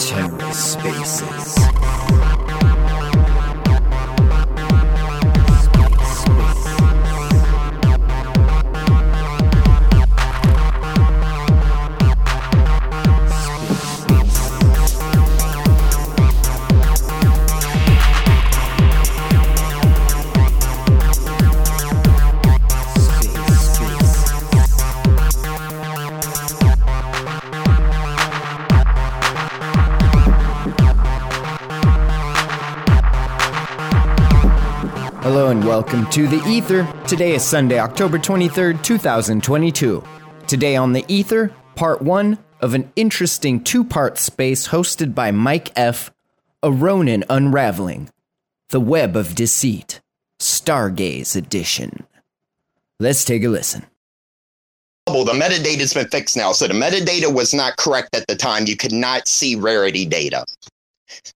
Terra Spaces. Welcome to the Ether. Today is Sunday, October 23rd, 2022. Today on the Ether, part one of an interesting two-part space hosted by Mike F., a Ronin unraveling, the web of deceit, Stargaze Edition. Let's take a listen. The metadata's been fixed now, so the metadata was not correct at the time. You could not see rarity data.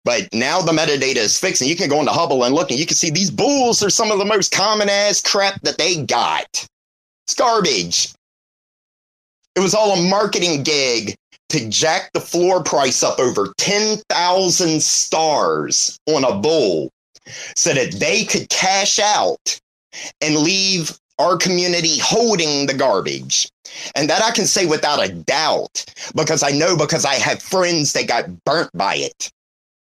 But now the metadata is fixed, and you can go into Hubble and look, and you can see these bulls are some of the most common-ass crap that they got. It's garbage. It was all a marketing gig to jack the floor price up over 10,000 stars on a bull so that they could cash out and leave our community holding the garbage. And that I can say without a doubt, because I know, because I have friends that got burnt by it.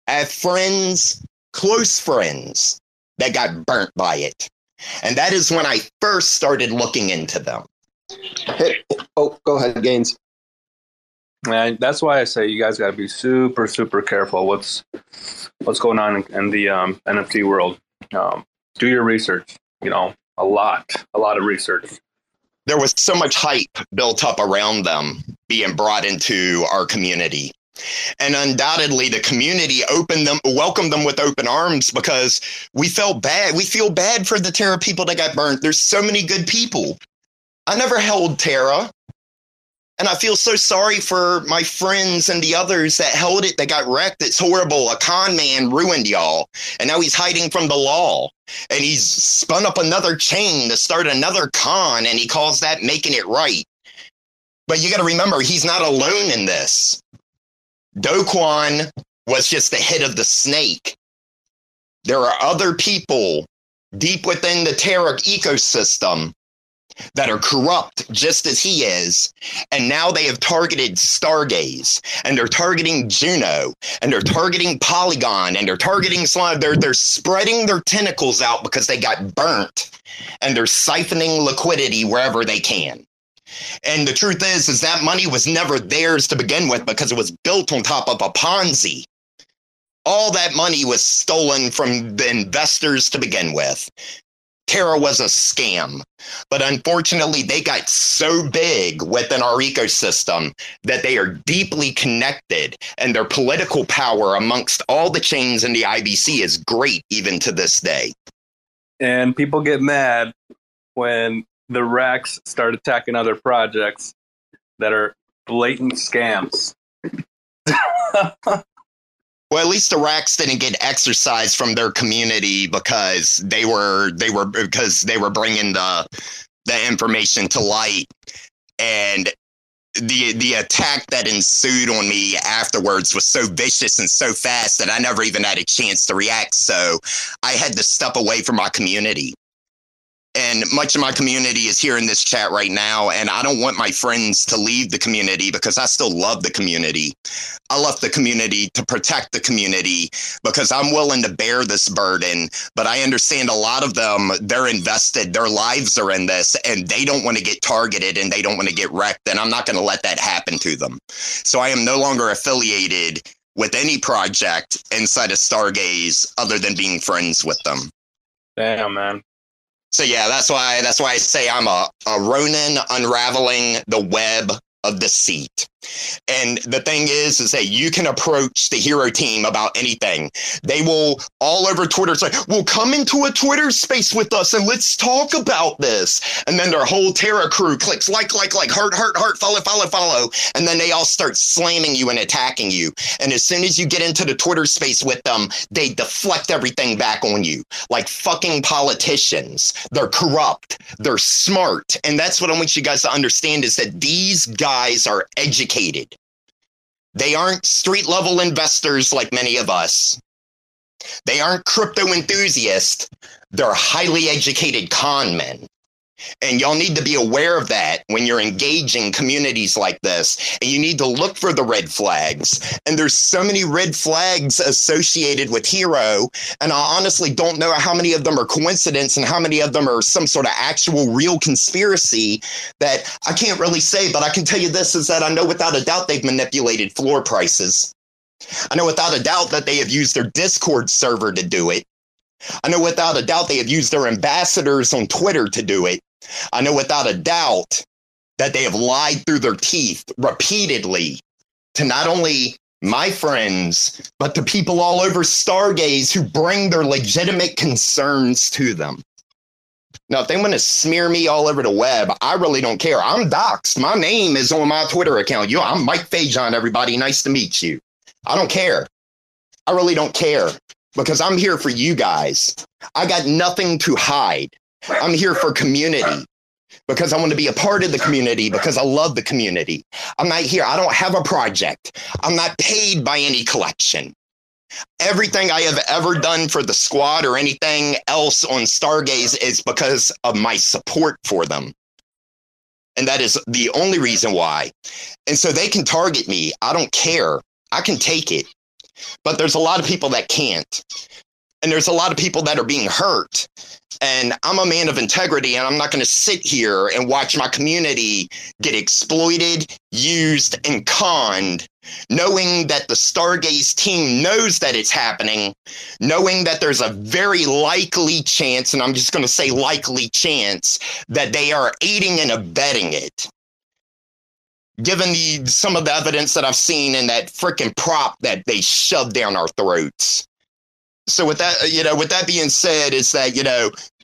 I have friends, close friends, that got burnt by it. And that is when I first started looking into them. Hey, oh, go ahead, Gaines. And that's why I say you guys got to be super, super careful what's going on in the NFT world. Do your research, you know, a lot of research. There was so much hype built up around them being brought into our community. And undoubtedly, the community welcomed them with open arms because we felt bad. We feel bad for the Terra people that got burned. There's so many good people. I never held Terra. And I feel so sorry for my friends and the others that held it, that got wrecked. It's horrible. A con man ruined y'all. And now he's hiding from the law. And he's spun up another chain to start another con. And he calls that making it right. But you got to remember, he's not alone in this. Do Kwon was just the head of the snake. There are other people deep within the Terra ecosystem that are corrupt just as he is. And now they have targeted Stargaze, and they're targeting Juno, and they're targeting Polygon, and they're targeting Slime. They're spreading their tentacles out because they got burnt, and they're siphoning liquidity wherever they can. And the truth is that money was never theirs to begin with because it was built on top of a Ponzi. All that money was stolen from the investors to begin with. Terra was a scam. But unfortunately, they got so big within our ecosystem that they are deeply connected, and their political power amongst all the chains in the IBC is great even to this day. And people get mad when the Racks start attacking other projects that are blatant scams. Well, at least the Racks didn't get exercise from their community because they were bringing the information to light, and the attack that ensued on me afterwards was so vicious and so fast that I never even had a chance to react. So I had to step away from my community. And much of my community is here in this chat right now. And I don't want my friends to leave the community because I still love the community. I left the community to protect the community because I'm willing to bear this burden. But I understand a lot of them, they're invested, their lives are in this, and they don't want to get targeted and they don't want to get wrecked. And I'm not going to let that happen to them. So I am no longer affiliated with any project inside of Stargaze other than being friends with them. Damn, man. So, yeah, that's why I say I'm a Ronin unraveling the web of deceit. And the thing is that you can approach the Hero team about anything. They will all over Twitter say, well, come into a Twitter space with us and let's talk about this. And then their whole Terra crew clicks like, heart, follow. And then they all start slamming you and attacking you. And as soon as you get into the Twitter space with them, they deflect everything back on you like fucking politicians. They're corrupt. They're smart. And that's what I want you guys to understand is that these guys are educated. They aren't street level investors like many of us. They aren't crypto enthusiasts. They're highly educated con men. And y'all need to be aware of that when you're engaging communities like this. And you need to look for the red flags. And there's so many red flags associated with Hero. And I honestly don't know how many of them are coincidence and how many of them are some sort of actual real conspiracy that I can't really say. But I can tell you this is that I know without a doubt they've manipulated floor prices. I know without a doubt that they have used their Discord server to do it. I know without a doubt they have used their ambassadors on Twitter to do it. I know without a doubt that they have lied through their teeth repeatedly to not only my friends, but to people all over Stargaze who bring their legitimate concerns to them. Now, if they want to smear me all over the web, I really don't care. I'm doxxed. My name is on my Twitter account. Yo, I'm Mike Fajon, everybody. Nice to meet you. I don't care. I really don't care. Because I'm here for you guys. I got nothing to hide. I'm here for community because I want to be a part of the community because I love the community. I'm not here. I don't have a project. I'm not paid by any collection. Everything I have ever done for the squad or anything else on Stargaze is because of my support for them. And that is the only reason why. And so they can target me. I don't care. I can take it. But there's a lot of people that can't. And there's a lot of people that are being hurt. And I'm a man of integrity, and I'm not going to sit here and watch my community get exploited, used, and conned, knowing that the Stargaze team knows that it's happening, knowing that there's a very likely chance, and I'm just going to say likely chance, that they are aiding and abetting it. Given some of the evidence that I've seen in that freaking prop that they shoved down our throats. So with that, with that being said, is that,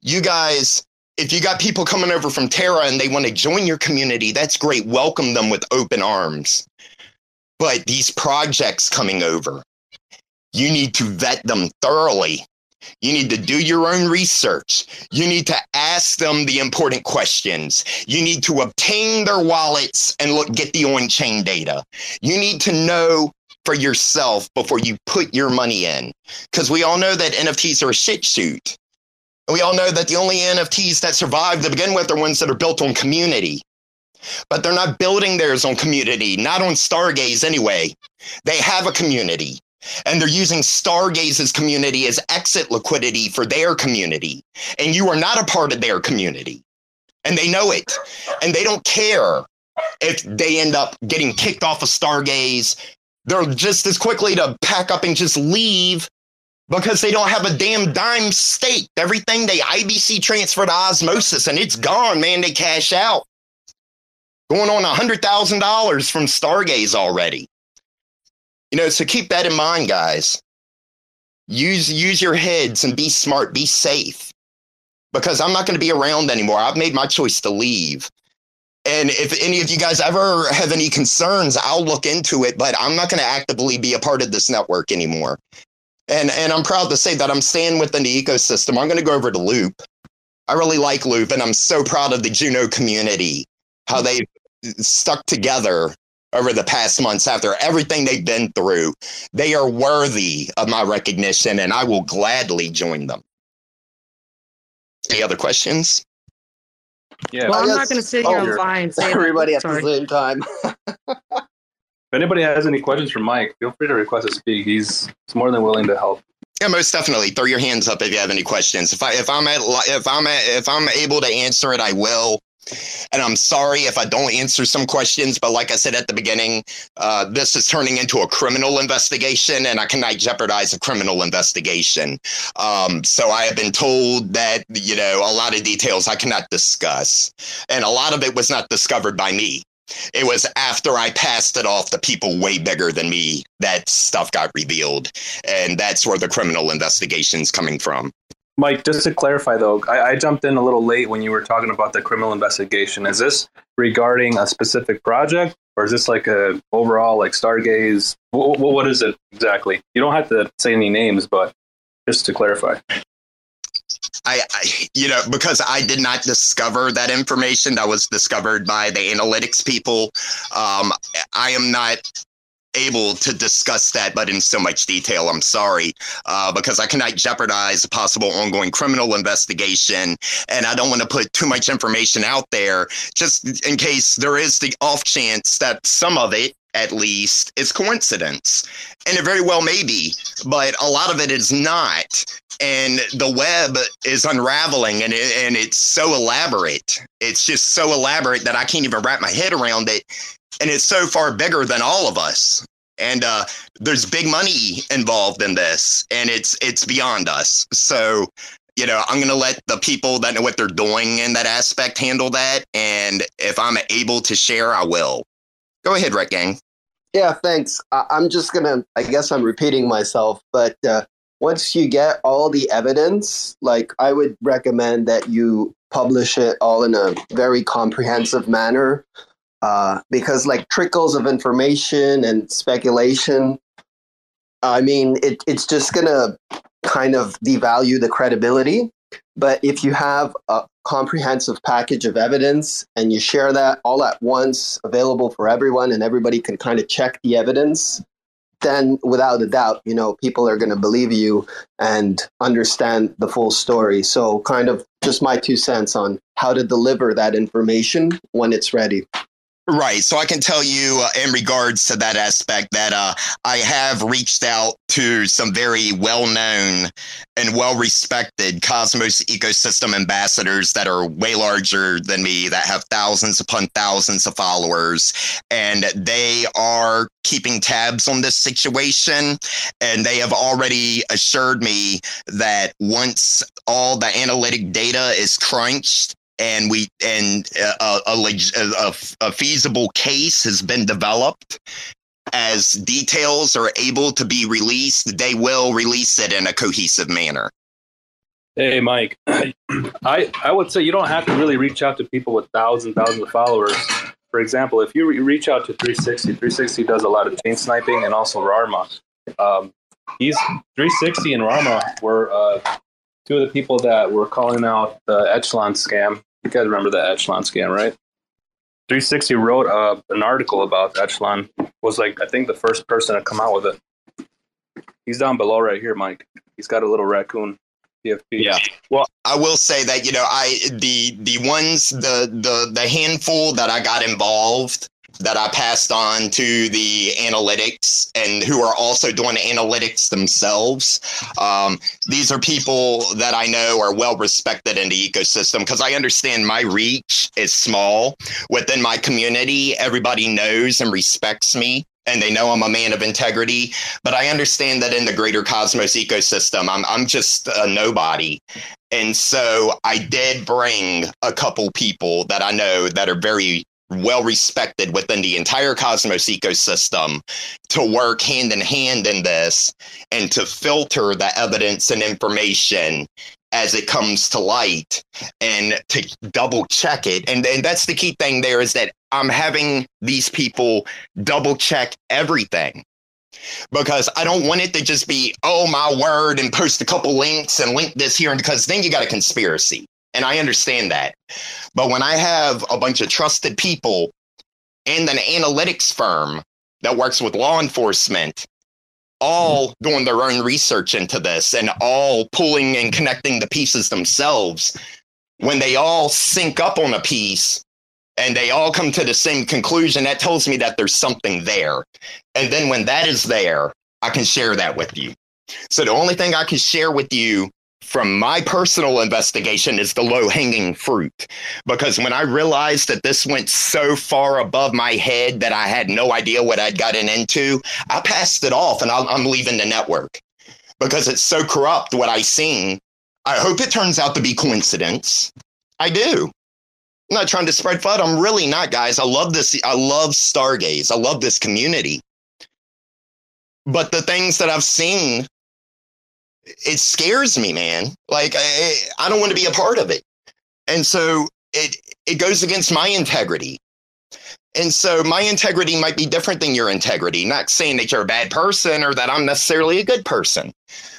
you guys, if you got people coming over from Terra and they want to join your community, that's great. Welcome them with open arms. But these projects coming over, you need to vet them thoroughly. You need to do your own research. You need to ask them the important questions. You need to obtain their wallets and get the on-chain data. You need to know for yourself before you put your money in. Because we all know that NFTs are a shit shoot. We all know that the only NFTs that survive to begin with are ones that are built on community. But they're not building theirs on community, not on Stargaze anyway. They have a community. And they're using Stargaze's community as exit liquidity for their community. And you are not a part of their community. And they know it. And they don't care if they end up getting kicked off of Stargaze. They're just as quickly to pack up and just leave because they don't have a damn dime staked. Everything they IBC transfer to Osmosis and it's gone, man. They cash out. Going on $100,000 from Stargaze already. So keep that in mind, guys. Use your heads and be smart, be safe. Because I'm not going to be around anymore. I've made my choice to leave. And if any of you guys ever have any concerns, I'll look into it, but I'm not going to actively be a part of this network anymore. And I'm proud to say that I'm staying within the ecosystem. I'm going to go over to Loop. I really like Loop, and I'm so proud of the Juno community, how they stuck together over the past months after everything they've been through. They are worthy of my recognition, and I will gladly join them. Any other questions? Yeah. Well, I'm not going to sit here and lie and say everybody at the same time. If anybody has any questions for Mike, feel free to request to speak. He's more than willing to help. Yeah, most definitely. Throw your hands up if you have any questions. If I'm able to answer it, I will. And I'm sorry if I don't answer some questions, but like I said at the beginning, this is turning into a criminal investigation, and I cannot jeopardize a criminal investigation. So I have been told that, a lot of details I cannot discuss, and a lot of it was not discovered by me. It was after I passed it off to people way bigger than me that stuff got revealed. And that's where the criminal investigation's coming from. Mike, just to clarify, though, I jumped in a little late when you were talking about the criminal investigation. Is this regarding a specific project, or is this like a overall like Stargaze? What is it exactly? You don't have to say any names, but just to clarify. Because I did not discover that information that was discovered by the analytics people, I am not able to discuss that, but in so much detail, I'm sorry, because I cannot jeopardize a possible ongoing criminal investigation. And I don't want to put too much information out there just in case there is the off chance that some of it, at least, is coincidence. And it very well may be, but a lot of it is not. And the web is unraveling, and it's so elaborate. It's just so elaborate that I can't even wrap my head around it. And it's so far bigger than all of us. And there's big money involved in this, and it's beyond us. So, I'm going to let the people that know what they're doing in that aspect handle that. And if I'm able to share, I will. Go ahead, Rekt Gang. Yeah, thanks. I'm just going to, I guess I'm repeating myself, but once you get all the evidence, like I would recommend that you publish it all in a very comprehensive manner. Because like trickles of information and speculation, I mean, it's just going to kind of devalue the credibility. But if you have a comprehensive package of evidence and you share that all at once, available for everyone, and everybody can kind of check the evidence, then without a doubt, people are going to believe you and understand the full story. So kind of just my 2 cents on how to deliver that information when it's ready. Right. So I can tell you in regards to that aspect that I have reached out to some very well-known and well-respected Cosmos ecosystem ambassadors that are way larger than me, that have thousands upon thousands of followers, and they are keeping tabs on this situation. And they have already assured me that once all the analytic data is crunched, And a feasible case has been developed, as details are able to be released, they will release it in a cohesive manner. Hey, Mike, I would say you don't have to really reach out to people with thousands of followers. For example, if you reach out to 360 does a lot of chain sniping, and also Rarma. 360 and Rarma were two of the people that were calling out the Echelon scam. You guys remember the Echelon scam, right? 360 wrote an article about Echelon. Was like, I think, the first person to come out with it. He's down below right here, Mike. He's got a little raccoon. DFP. Yeah. Well, I will say that, the handful that I got involved, that I passed on to the analytics and who are also doing analytics themselves. These are people that I know are well respected in the ecosystem, because I understand my reach is small within my community. Everybody knows and respects me, and they know I'm a man of integrity. But I understand that in the greater Cosmos ecosystem, I'm just a nobody. And so I did bring a couple people that I know that are very well respected within the entire Cosmos ecosystem to work hand in hand in this and to filter the evidence and information as it comes to light and to double check it. And that's the key thing there, is that I'm having these people double check everything, because I don't want it to just be, oh, my word, and post a couple links and link this here, and because then you got a conspiracy. And I understand that. But when I have a bunch of trusted people and an analytics firm that works with law enforcement, all doing their own research into this and all pulling and connecting the pieces themselves, when they all sync up on a piece and they all come to the same conclusion, that tells me that there's something there. And then when that is there, I can share that with you. So the only thing I can share with you from my personal investigation is the low-hanging fruit, because when I realized that this went so far above my head that I had no idea what I'd gotten into, I passed it off, and I'm leaving the network because it's so corrupt what I seen. I hope it turns out to be coincidence. I do. I'm not trying to spread FUD. I'm really not, guys. I love this. I love Stargaze. I love this community. But the things that I've seen, it scares me, man. Like, I don't want to be a part of it. And so it goes against my integrity. And so my integrity might be different than your integrity. Not saying that you're a bad person or that I'm necessarily a good person.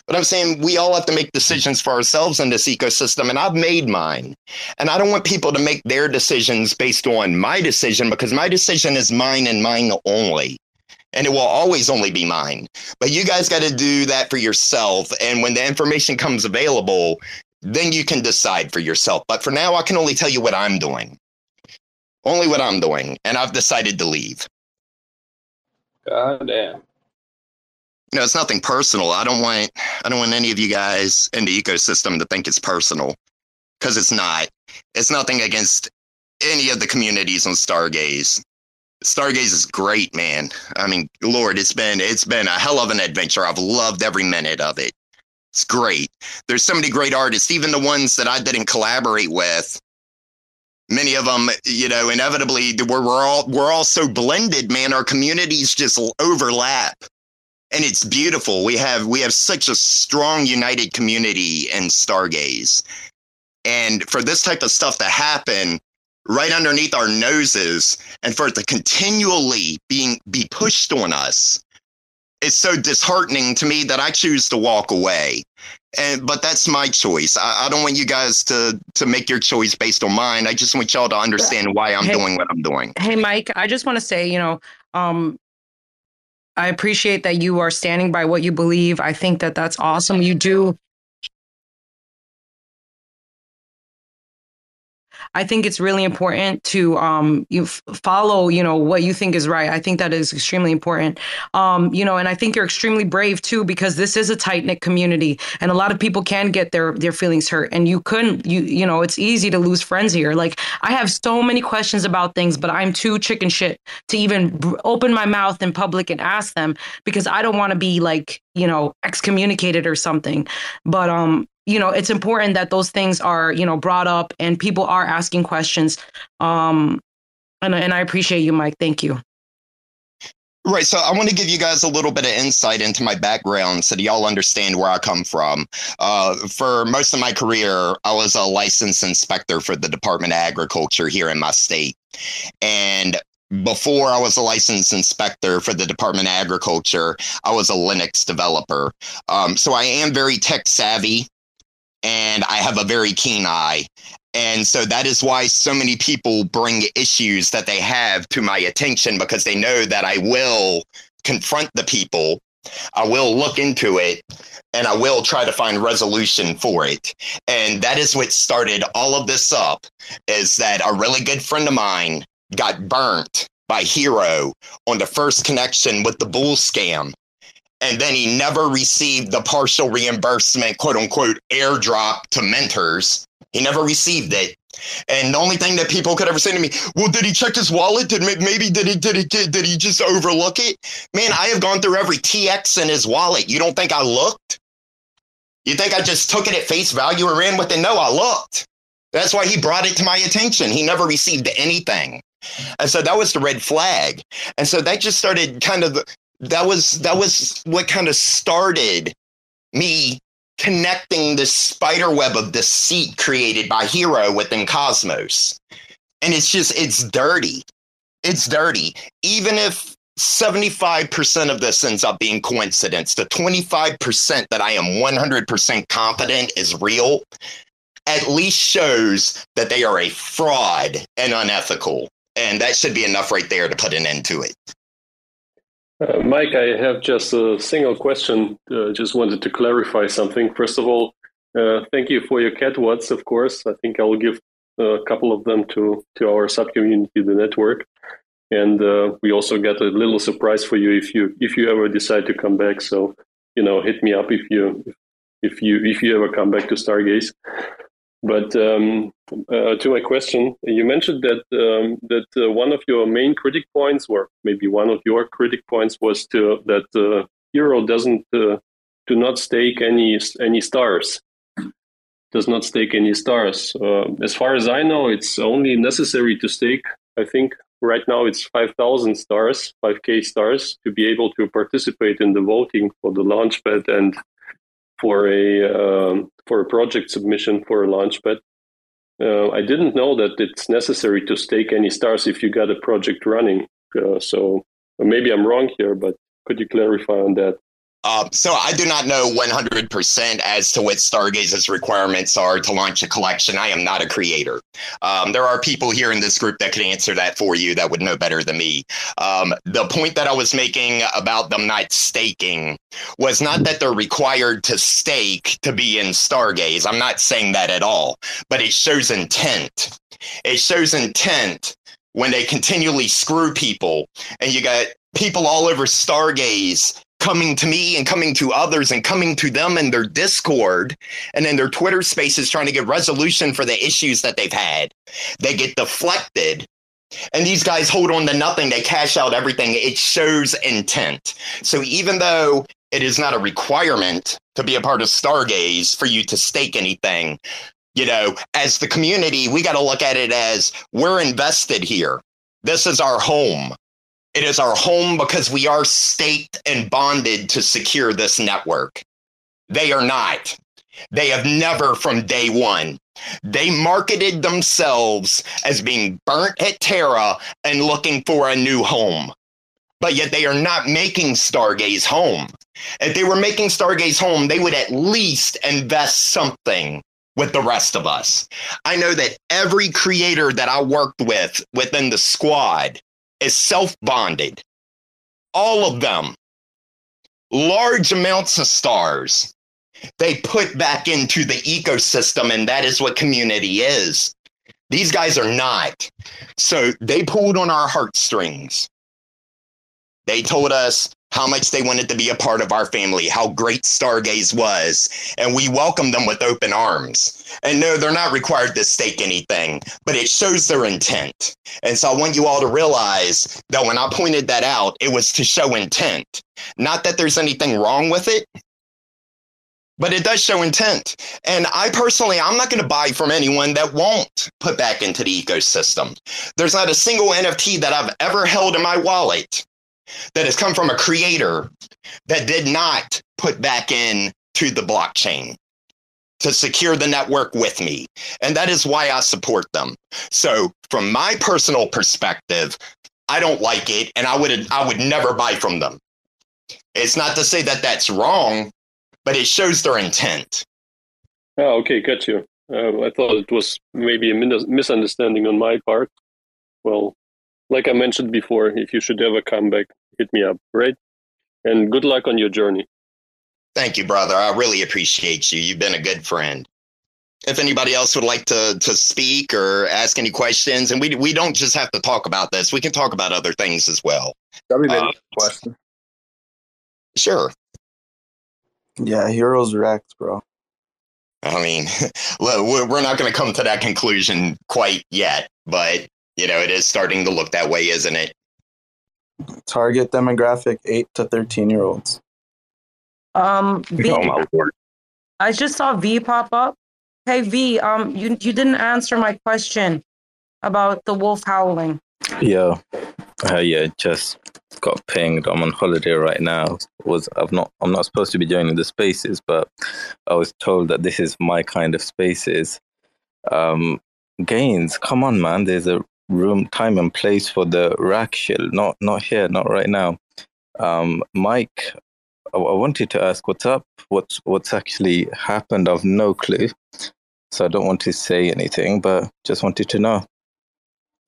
But I'm saying we all have to make decisions for ourselves in this ecosystem. And I've made mine. And I don't want people to make their decisions based on my decision, because my decision is mine and mine only. And it will always only be mine. But you guys got to do that for yourself. And when the information comes available, then you can decide for yourself. But for now, I can only tell you what I'm doing. Only what I'm doing, and I've decided to leave. God damn. No, it's nothing personal. I don't want any of you guys in the ecosystem to think it's personal, because it's not. It's nothing against any of the communities on Stargaze. Stargaze is great, man. I mean, Lord, it's been a hell of an adventure. I've loved every minute of it. It's great. There's so many great artists, even the ones that I didn't collaborate with. Many of them, you know, inevitably, we're all so blended, man. Our communities just overlap, and it's beautiful. We have such a strong, united community in Stargaze, and for this type of stuff to happen right underneath our noses, and for it to continually be pushed on us, it's so disheartening to me that I choose to walk away. But that's my choice. I don't want you guys to make your choice based on mine. I just want y'all to understand why I'm doing what I'm doing. Hey, Mike, I just want to say, you know, I appreciate that you are standing by what you believe. I think that that's awesome. You do. I think it's really important to follow, you know, what you think is right. I think that is extremely important, you know, and I think you're extremely brave, too, because this is a tight knit community and a lot of people can get their feelings hurt. And you know, it's easy to lose friends here. Like, I have so many questions about things, but I'm too chicken shit to even open my mouth in public and ask them, because I don't want to be, like, you know, excommunicated or something. But you know, it's important that those things are, you know, brought up and people are asking questions. And I appreciate you, Mike. Thank you. Right. So I want to give you guys a little bit of insight into my background so that y'all understand where I come from. For most of my career, I was a licensed inspector for the Department of Agriculture here in my state. And before I was a licensed inspector for the Department of Agriculture, I was a Linux developer. So I am very tech savvy. And I have a very keen eye. And so that is why so many people bring issues that they have to my attention, because they know that I will confront the people. I will look into it, and I will try to find resolution for it. And that is what started all of this up, is that a really good friend of mine got burnt by Hero on the first connection with the bull scam. And then he never received the partial reimbursement, quote unquote, airdrop to mentors. He never received it. And the only thing that people could ever say to me, well, did he check his wallet? Did he just overlook it? Man, I have gone through every TX in his wallet. You don't think I looked? You think I just took it at face value and ran with it? No, I looked. That's why he brought it to my attention. He never received anything. And so that was the red flag. And so that just started kind of... That was what kind of started me connecting the spider web of deceit created by Hero within Cosmos. And it's dirty. It's dirty. Even if 75% of this ends up being coincidence, the 25% that I am 100% confident is real, at least shows that they are a fraud and unethical. And that should be enough right there to put an end to it. Mike, I have just a single question. Just wanted to clarify something. First of all, thank you for your catwods, of course. I think I'll give a couple of them to our sub-community, the network. And we also got a little surprise for you if you ever decide to come back. So, you know, hit me up if you ever come back to Stargaze. But to my question, you mentioned that one of your main critic points, or maybe one of your critic points, was that Hero doesn't do not stake any stars. does not stake any stars. As far as I know, it's only necessary to stake, I think right now it's 5,000 stars, 5K stars, to be able to participate in the voting for the launchpad and for a project submission for a launchpad. I didn't know that it's necessary to stake any stars if you got a project running. So maybe I'm wrong here, but could you clarify on that? So I do not know 100% as to what Stargaze's requirements are to launch a collection. I am not a creator. There are people here in this group that could answer that for you that would know better than me. The point that I was making about them not staking was not that they're required to stake to be in Stargaze. I'm not saying that at all, but it shows intent. It shows intent when they continually screw people, and you got people all over Stargaze coming to me and coming to others and coming to them in their Discord and in their Twitter spaces trying to get resolution for the issues that they've had. They get deflected, and these guys hold on to nothing. They cash out everything. It shows intent. So even though it is not a requirement to be a part of Stargaze for you to stake anything, you know, as the community, we got to look at it as we're invested here. This is our home. It is our home because we are staked and bonded to secure this network. They are not. They have never from day one. They marketed themselves as being burnt at Terra and looking for a new home. But yet they are not making Stargaze home. If they were making Stargaze home, they would at least invest something with the rest of us. I know that every creator that I worked with within the squad is self-bonded. All of them. Large amounts of stars they put back into the ecosystem, and that is what community is. These guys are not. So they pulled on our heartstrings. They told us how much they wanted to be a part of our family, how great Stargaze was, and we welcomed them with open arms. And no, they're not required to stake anything, but it shows their intent. And so I want you all to realize that when I pointed that out, it was to show intent. Not that there's anything wrong with it, but it does show intent. And I personally, I'm not going to buy from anyone that won't put back into the ecosystem. There's not a single NFT that I've ever held in my wallet that has come from a creator that did not put back in to the blockchain to secure the network with me. And that is why I support them. So from my personal perspective, I don't like it, and I would never buy from them. It's not to say that that's wrong, but it shows their intent. Oh, okay, got you. I thought it was maybe a misunderstanding on my part. Well, like I mentioned before, if you should ever come back, hit me up, right? And good luck on your journey. Thank you, brother. I really appreciate you. You've been a good friend. If anybody else would like to speak or ask any questions, and we don't just have to talk about this. We can talk about other things as well. Question. Sure. Yeah, Hero's Rekt, bro. I mean, we're not going to come to that conclusion quite yet, but you know, it is starting to look that way, isn't it? Target demographic 8 to 13-year-olds. V, oh my Lord. I just saw V pop up. Hey V, you didn't answer my question about the wolf howling. Yeah. Just got pinged. I'm on holiday right now. I'm not supposed to be joining the spaces, but I was told that this is my kind of spaces. Gains, come on, man. There's a room, time and place for the rack shill. Not here, not right now. Mike, I wanted to ask what's up, what's actually happened. I've no clue, so I don't want to say anything, but just wanted to know.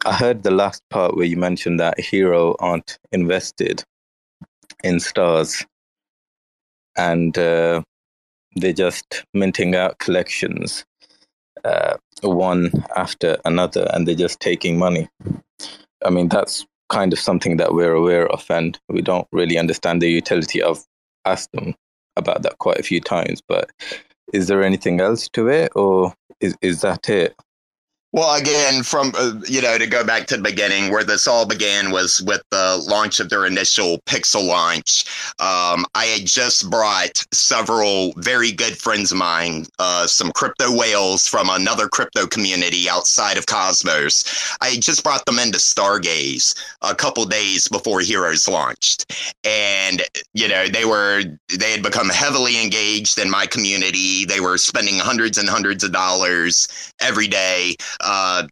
I heard the last part where you mentioned that Hero aren't invested in stars, and they're just minting out collections one after another, and they're just taking money. I mean, that's kind of something that we're aware of, and we don't really understand the utility. I've asked them about that quite a few times, but is there anything else to it, or is that it? Well, again, from, to go back to the beginning, where this all began was with the launch of their initial Pixel launch. I had just brought several very good friends of mine, some crypto whales from another crypto community outside of Cosmos. I had just brought them into Stargaze a couple days before Heroes launched. And, they had become heavily engaged in my community. They were spending hundreds and hundreds of dollars every day.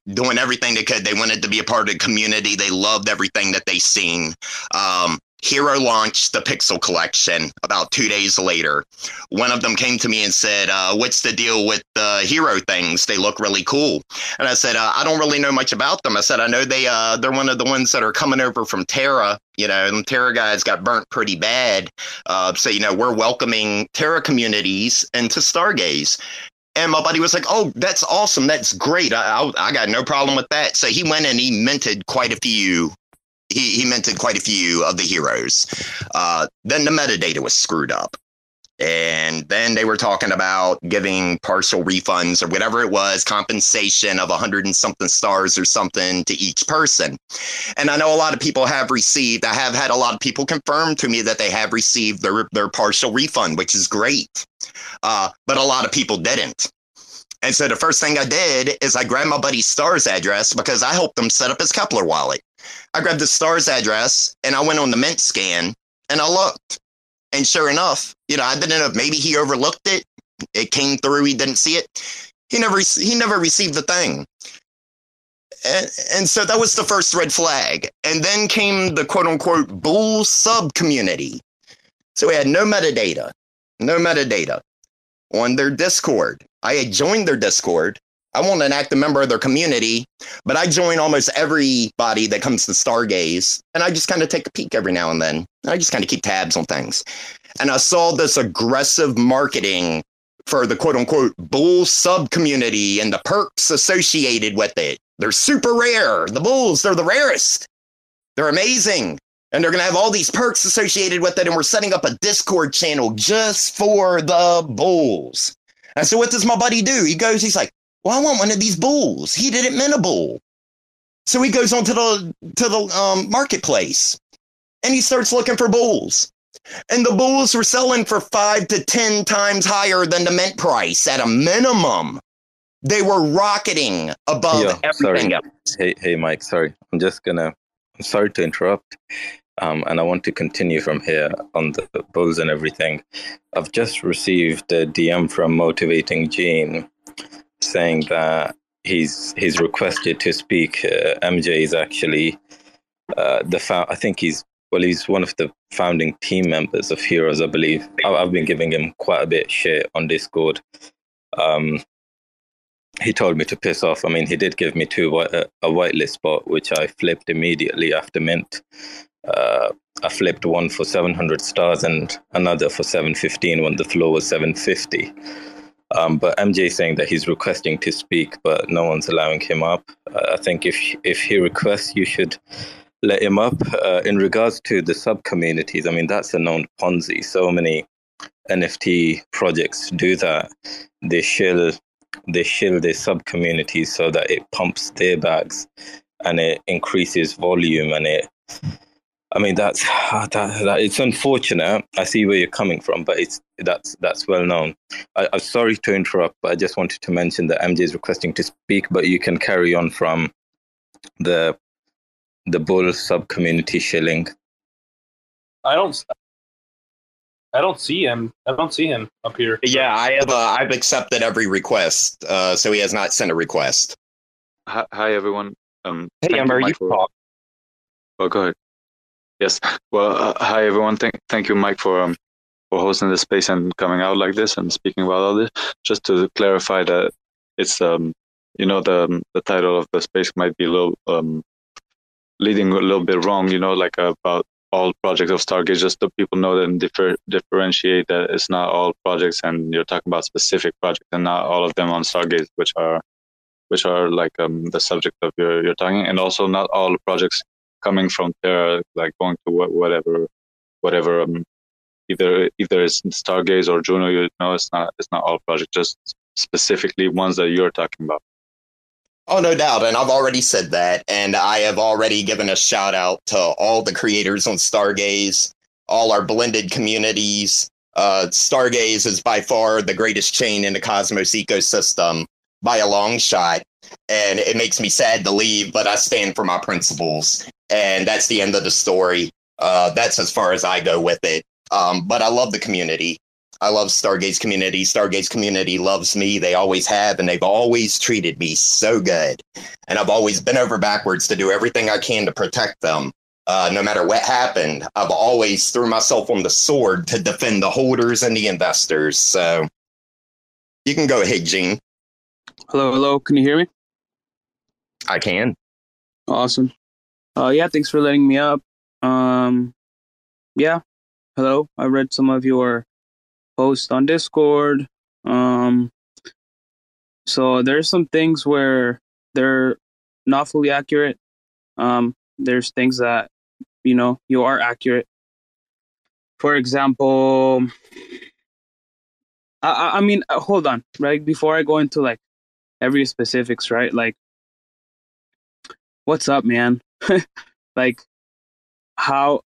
Doing everything they could. They wanted to be a part of the community. They loved everything that they seen. Hero launched the Pixel collection about 2 days later. One of them came to me and said, what's the deal with the Hero things? They look really cool. And I said, I don't really know much about them. I said, I know they're one of the ones that are coming over from Terra. And Terra guys got burnt pretty bad. So, we're welcoming Terra communities into Stargaze. And my buddy was like, oh, that's awesome. That's great. I got no problem with that. So he went and he minted quite a few. He minted quite a few of the Heroes. Then the metadata was screwed up. And then they were talking about giving partial refunds or whatever it was, compensation of 100 and something stars or something to each person. And I know a lot of people have received. I have had a lot of people confirm to me that they have received their partial refund, which is great. But a lot of people didn't. And so the first thing I did is I grabbed my buddy's Stars address because I helped him set up his Kepler wallet. I grabbed the Stars address and I went on the mint scan and I looked. And sure enough, I didn't know if maybe he overlooked it. It came through. He didn't see it. He never received the thing. And so that was the first red flag. And then came the quote unquote bull sub community. So we had no metadata on their Discord. I had joined their Discord. I wasn't an active member of their community, but I join almost everybody that comes to Stargaze, and I just kind of take a peek every now and then. I just kind of keep tabs on things. And I saw this aggressive marketing for the quote-unquote bull sub-community and the perks associated with it. They're super rare. The bulls, they're the rarest. They're amazing. And they're going to have all these perks associated with it, and we're setting up a Discord channel just for the bulls. And so what does my buddy do? He goes, he's like, well, I want one of these bulls. He didn't mint a bull. So he goes on to the marketplace and he starts looking for bulls. And the bulls were selling for 5 to 10 times higher than the mint price at a minimum. They were rocketing above everything else. Hey, Mike, sorry. I'm sorry to interrupt. And I want to continue from here on the bulls and everything. I've just received a DM from Motivating Jean, saying that he's requested to speak. MJ is actually he's one of the founding team members of Heroes, I believe. I've been giving him quite a bit of shit on Discord. He told me to piss off. I mean, he did give me a whitelist spot, which I flipped immediately after mint. I flipped one for 700 stars and another for 715 when the floor was 750. But MJ saying that he's requesting to speak, but no one's allowing him up. I think if he requests, you should let him up. In regards to the sub-communities, I mean, that's a known Ponzi. So many NFT projects do that. They shill their sub-communities so that it pumps their bags and it increases volume. And it's unfortunate. I see where you're coming from, but that's well known. I'm sorry to interrupt, but I just wanted to mention that MJ is requesting to speak, but you can carry on from the bull sub community shilling. I don't see him. I don't see him up here. Yeah, I have. I've accepted every request, so he has not sent a request. Hi everyone. Hey Amber, you can talk. Oh, go ahead. Yes. Well, hi everyone. Thank you, Mike, for hosting this space and coming out like this and speaking about all this. Just to clarify that it's the title of the space might be a little leading a little bit wrong. About all projects of Stargaze. Just so people know that and differentiate that it's not all projects, and you're talking about specific projects and not all of them on Stargaze, which are the subject of your talking, and also not all projects coming from Terra, going to whatever. Either it's Stargaze or Juno. It's not all projects. Just specifically ones that you're talking about. Oh, no doubt. And I've already said that. And I have already given a shout out to all the creators on Stargaze, all our blended communities. Stargaze is by far the greatest chain in the Cosmos ecosystem by a long shot. And it makes me sad to leave, but I stand for my principles. And that's the end of the story. That's as far as I go with it. But I love the community. I love Stargaze community. Stargaze community loves me. They always have, and they've always treated me so good. And I've always bent over backwards to do everything I can to protect them. No matter what happened, I've always threw myself on the sword to defend the holders and the investors. So you can go ahead, Gene. Hello, hello. Can you hear me? I can. Awesome. Yeah, thanks for letting me up. Yeah. Hello. I read some of your post on Discord. So there's some things where they're not fully accurate. There's things that, you know, you are accurate. For example, I mean, hold on, right? Before I go into like every specifics, right? Like, what's up, man? Like, how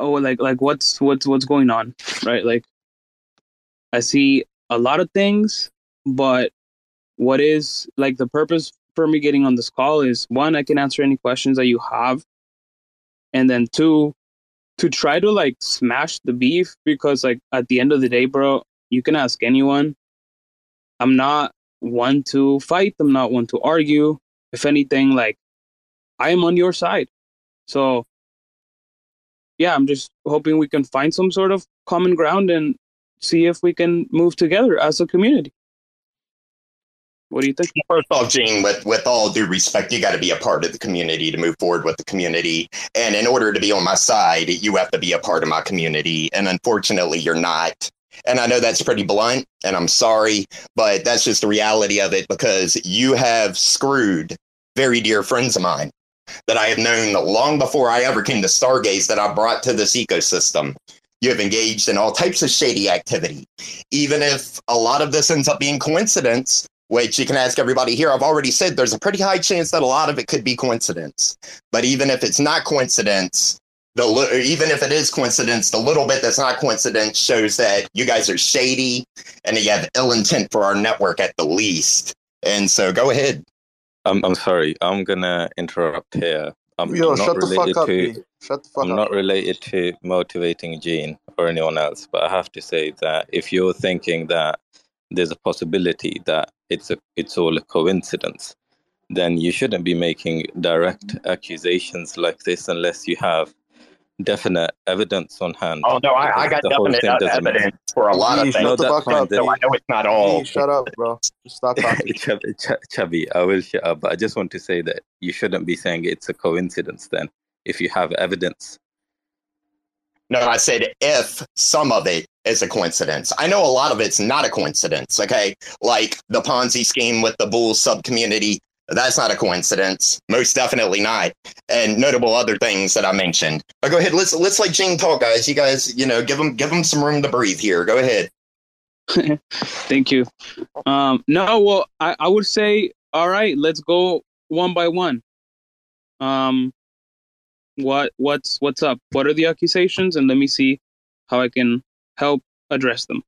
like what's going on, right? Like, I see a lot of things, but what is like the purpose for me getting on this call is, one, I can answer any questions that you have, and then two, to try to like smash the beef, because like at the end of the day, bro, you can ask anyone. I'm not one to fight. I'm not one to argue. If anything, like, I am on your side. So yeah, I'm just hoping we can find some sort of common ground and see if we can move together as a community. What do you think? First off, Gene, with all due respect, you got to be a part of the community to move forward with the community. And in order to be on my side, you have to be a part of my community. And unfortunately, you're not. And I know that's pretty blunt, and I'm sorry, but that's just the reality of it, because you have screwed very dear friends of mine that I have known long before I ever came to Stargaze, that I brought to this ecosystem. You have engaged in all types of shady activity. Even if a lot of this ends up being coincidence, which you can ask everybody here, I've already said there's a pretty high chance that a lot of it could be coincidence. But even if it's not coincidence, even if it is coincidence, the little bit that's not coincidence shows that you guys are shady and that you have ill intent for our network at the least. And so go ahead. I'm sorry. I'm going to interrupt here. I'm not related to Motivating Jean or anyone else, but I have to say that if you're thinking that there's a possibility that it's all a coincidence, then you shouldn't be making direct accusations like this unless you have definite evidence on hand. Oh, no, I got definite evidence for a lot of things. So I know it's not all. Shut up, bro. Stop talking. Chubby, I will shut up. But I just want to say that you shouldn't be saying it's a coincidence then, if you have evidence. No, I said if some of it is a coincidence. I know a lot of it's not a coincidence, okay? Like the Ponzi scheme with the bull subcommunity, that's not a coincidence. Most definitely not. And notable other things that I mentioned. But go ahead, let's let Gene talk, guys. You guys, you know, give them some room to breathe here. Go ahead. Thank you. No, well, I would say, all right, let's go one by one. What's up? What are the accusations? And let me see how I can help address them.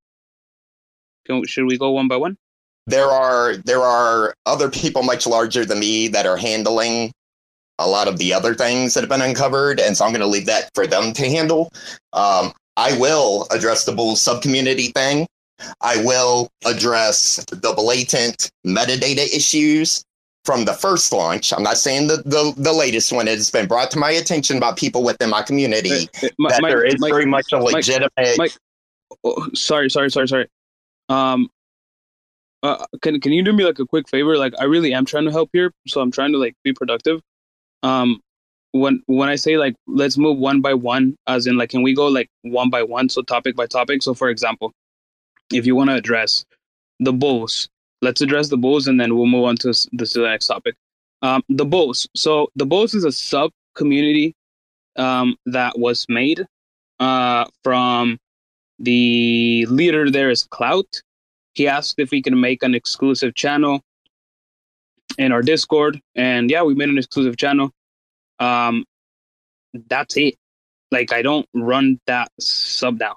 Should we go one by one? There are other people much larger than me that are handling a lot of the other things that have been uncovered, and so I'm going to leave that for them to handle. I will address the bull subcommunity thing. I will address the blatant metadata issues from the first launch. I'm not saying the latest one. It's been brought to my attention by people within my community that there is very much a legitimate. Sorry. Can you do me like a quick favor? Like, I really am trying to help here, so I'm trying to like be productive. When I say like let's move one by one, as in like can we go like one by one, so topic by topic. So for example, if you want to address the bulls, let's address the bulls, and then we'll move on to the next topic. The bulls. So the bulls is a sub community that was made from the leader. There is Clout. He asked if we can make an exclusive channel in our Discord, and yeah, we made an exclusive channel. That's it. Like, I don't run that sub down.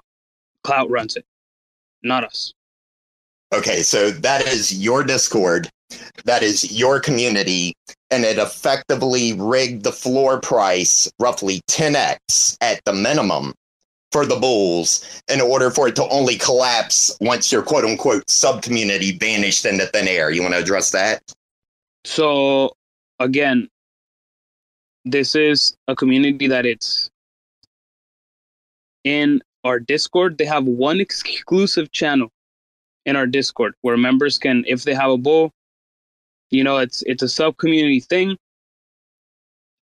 Clout runs it, not us. Okay, so that is your Discord. That is your community. And it effectively rigged the floor price roughly 10x at the minimum for the bulls in order for it to only collapse once your quote unquote sub community vanished into thin air. You want to address that? So, again, this is a community that it's in our Discord. They have one exclusive channel in our Discord where members can, if they have a bull, you know, it's a sub community thing.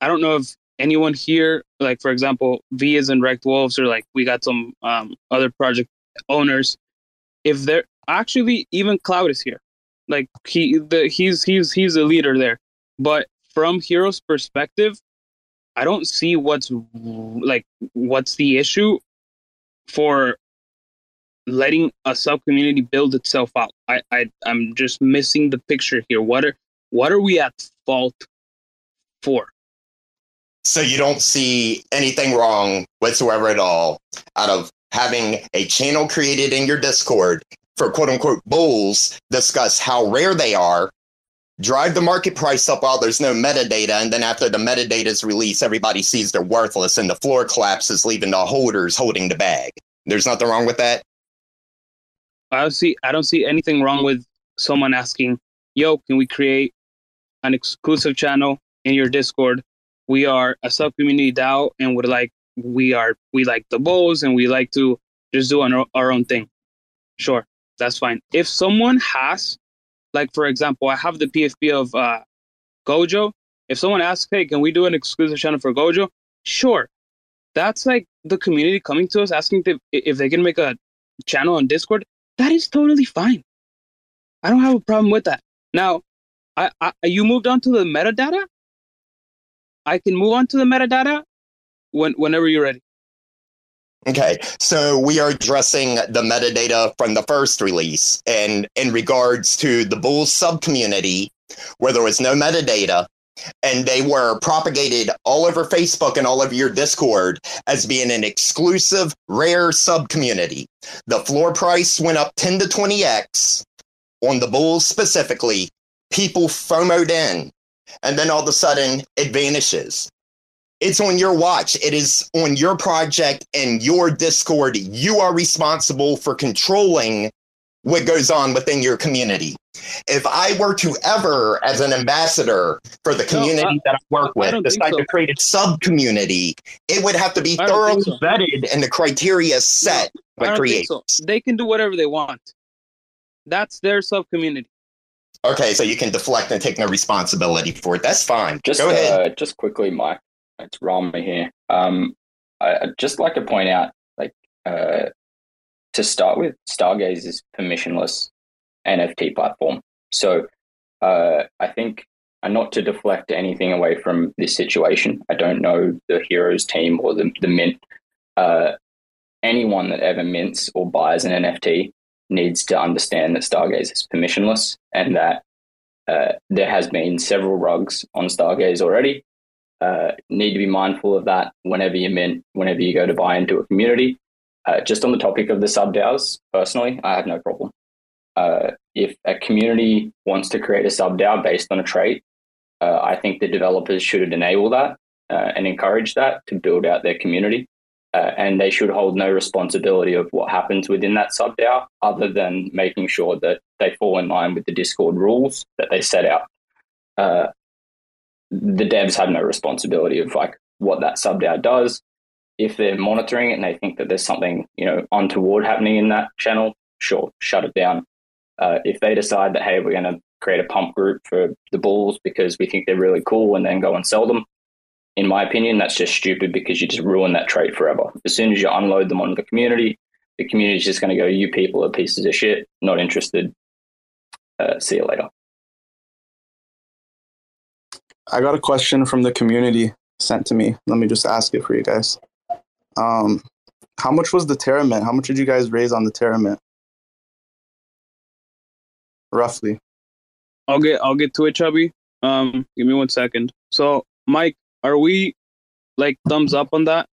I don't know if anyone here, like, for example, V is in Rekt Wolves, or like we got some other project owners. If they're actually, even Cloud is here. Like he's a leader there. But from Hero's perspective, I don't see what's the issue for letting a sub community build itself out. I'm just missing the picture here. What are we at fault for? So you don't see anything wrong whatsoever at all out of having a channel created in your Discord for quote unquote bulls, discuss how rare they are, drive the market price up while there's no metadata, and then after the metadata is released, everybody sees they're worthless and the floor collapses, leaving the holders holding the bag. There's nothing wrong with that. I don't see anything wrong with someone asking, yo, can we create an exclusive channel in your Discord? We are a sub-community DAO, and we like the bulls, and we like to just do our own thing. Sure, that's fine. If someone has, like, for example, I have the PFP of Gojo. If someone asks, hey, can we do an exclusive channel for Gojo? Sure. That's like the community coming to us asking if they can make a channel on Discord. That is totally fine. I don't have a problem with that. Now, you moved on to the metadata. I can move on to the metadata whenever you're ready. Okay, so we are addressing the metadata from the first release. And in regards to the bull subcommunity, where there was no metadata, and they were propagated all over Facebook and all over your Discord as being an exclusive, rare sub-community. The floor price went up 10 to 20x on the bulls specifically. People FOMO'd in, and then all of a sudden, it vanishes. It's on your watch. It is on your project and your Discord. You are responsible for controlling what goes on within your community. If I were to ever, as an ambassador for the community that I work with, decide to create a sub-community, it would have to be thoroughly vetted and the criteria set by creators. They can do whatever they want. That's their sub-community. Okay, so you can deflect and take no responsibility for it. That's fine. Go ahead. Just quickly, Mike, it's Rama here. I'd just like to point out, like, to start with, Stargaze is permissionless NFT platform. So I think, not to deflect anything away from this situation, I don't know the Heroes team or the mint. Anyone that ever mints or buys an NFT needs to understand that Stargaze is permissionless, and that there has been several rugs on Stargaze already. Need to be mindful of that whenever you mint, whenever you go to buy into a community. Just on the topic of the sub-DAOs, personally, I have no problem. If a community wants to create a sub-DAO based on a trait, I think the developers should enable that and encourage that to build out their community. And they should hold no responsibility of what happens within that sub-DAO other than making sure that they fall in line with the Discord rules that they set out. The devs have no responsibility of like what that sub-DAO does. If they're monitoring it and they think that there's something, you know, untoward happening in that channel, sure, shut it down. If they decide that, hey, we're going to create a pump group for the bulls because we think they're really cool and then go and sell them, in my opinion, that's just stupid because you just ruin that trade forever. As soon as you unload them onto the community is just going to go, you people are pieces of shit, not interested. See you later. I got a question from the community sent to me. Let me just ask it for you guys. How much was the Terra Mint? How much did you guys raise on the Terra Mint? roughly. I'll get to it, Chubby. Give me 1 second. So, Mike, are we like thumbs up on that?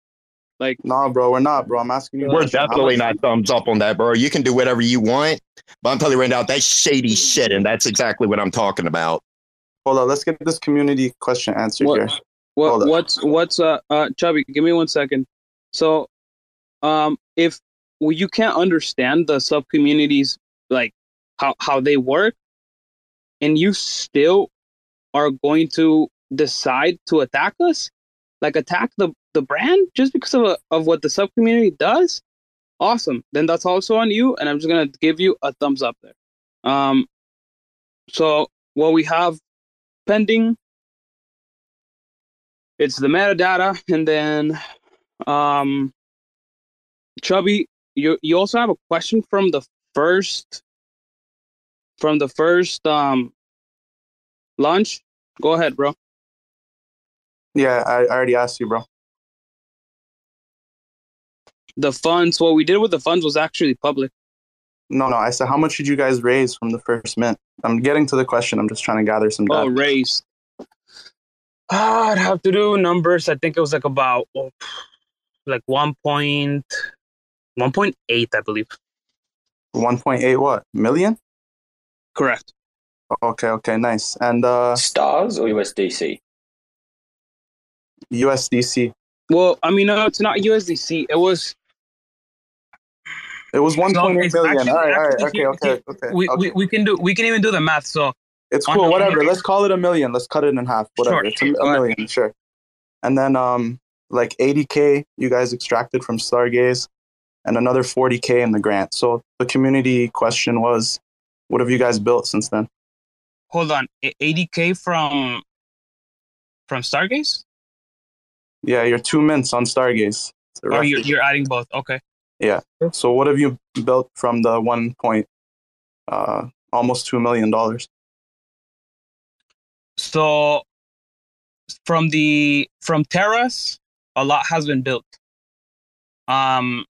Like, nah, bro, we're not, bro. I'm asking you. We're definitely not thumbs up on that, bro. You can do whatever you want, but I'm telling you right now, that's shady shit, and that's exactly what I'm talking about. Hold on, let's get this community question answered here. What's Chubby? Give me 1 second. So, you can't understand the sub communities, like how they work, and you still are going to decide to attack us, like attack the brand just because of what the sub community does. Awesome. Then that's also on you. And I'm just going to give you a thumbs up there. So what we have pending, it's the metadata. And then, Chubby, you also have a question from the first launch. Go ahead, bro. Yeah, I already asked you, bro. The funds, what we did with the funds was actually public. No, I said, how much did you guys raise from the first mint? I'm getting to the question. I'm just trying to gather some data. Oh, raised. I'd have to do numbers. I think it was like about 1.8, I believe. 1.8 what? Million? Correct. Okay, nice. And stars or USDC? USDC. Well, I mean, no, it's not USDC. It was 1.8 billion. All right. We can even do the math. So it's cool. Whatever. Let's call it a million. Let's cut it in half. Whatever. Sure. It's a million. Sure. And then like 80K you guys extracted from Stargaze, and another 40K in the grant. So the community question was, what have you guys built since then? Hold on, 80K from Stargaze? Yeah, your two mints on Stargaze. Oh, you're adding both. Okay. Yeah. So what have you built from the almost $2 million? So from Terra's, a lot has been built. Not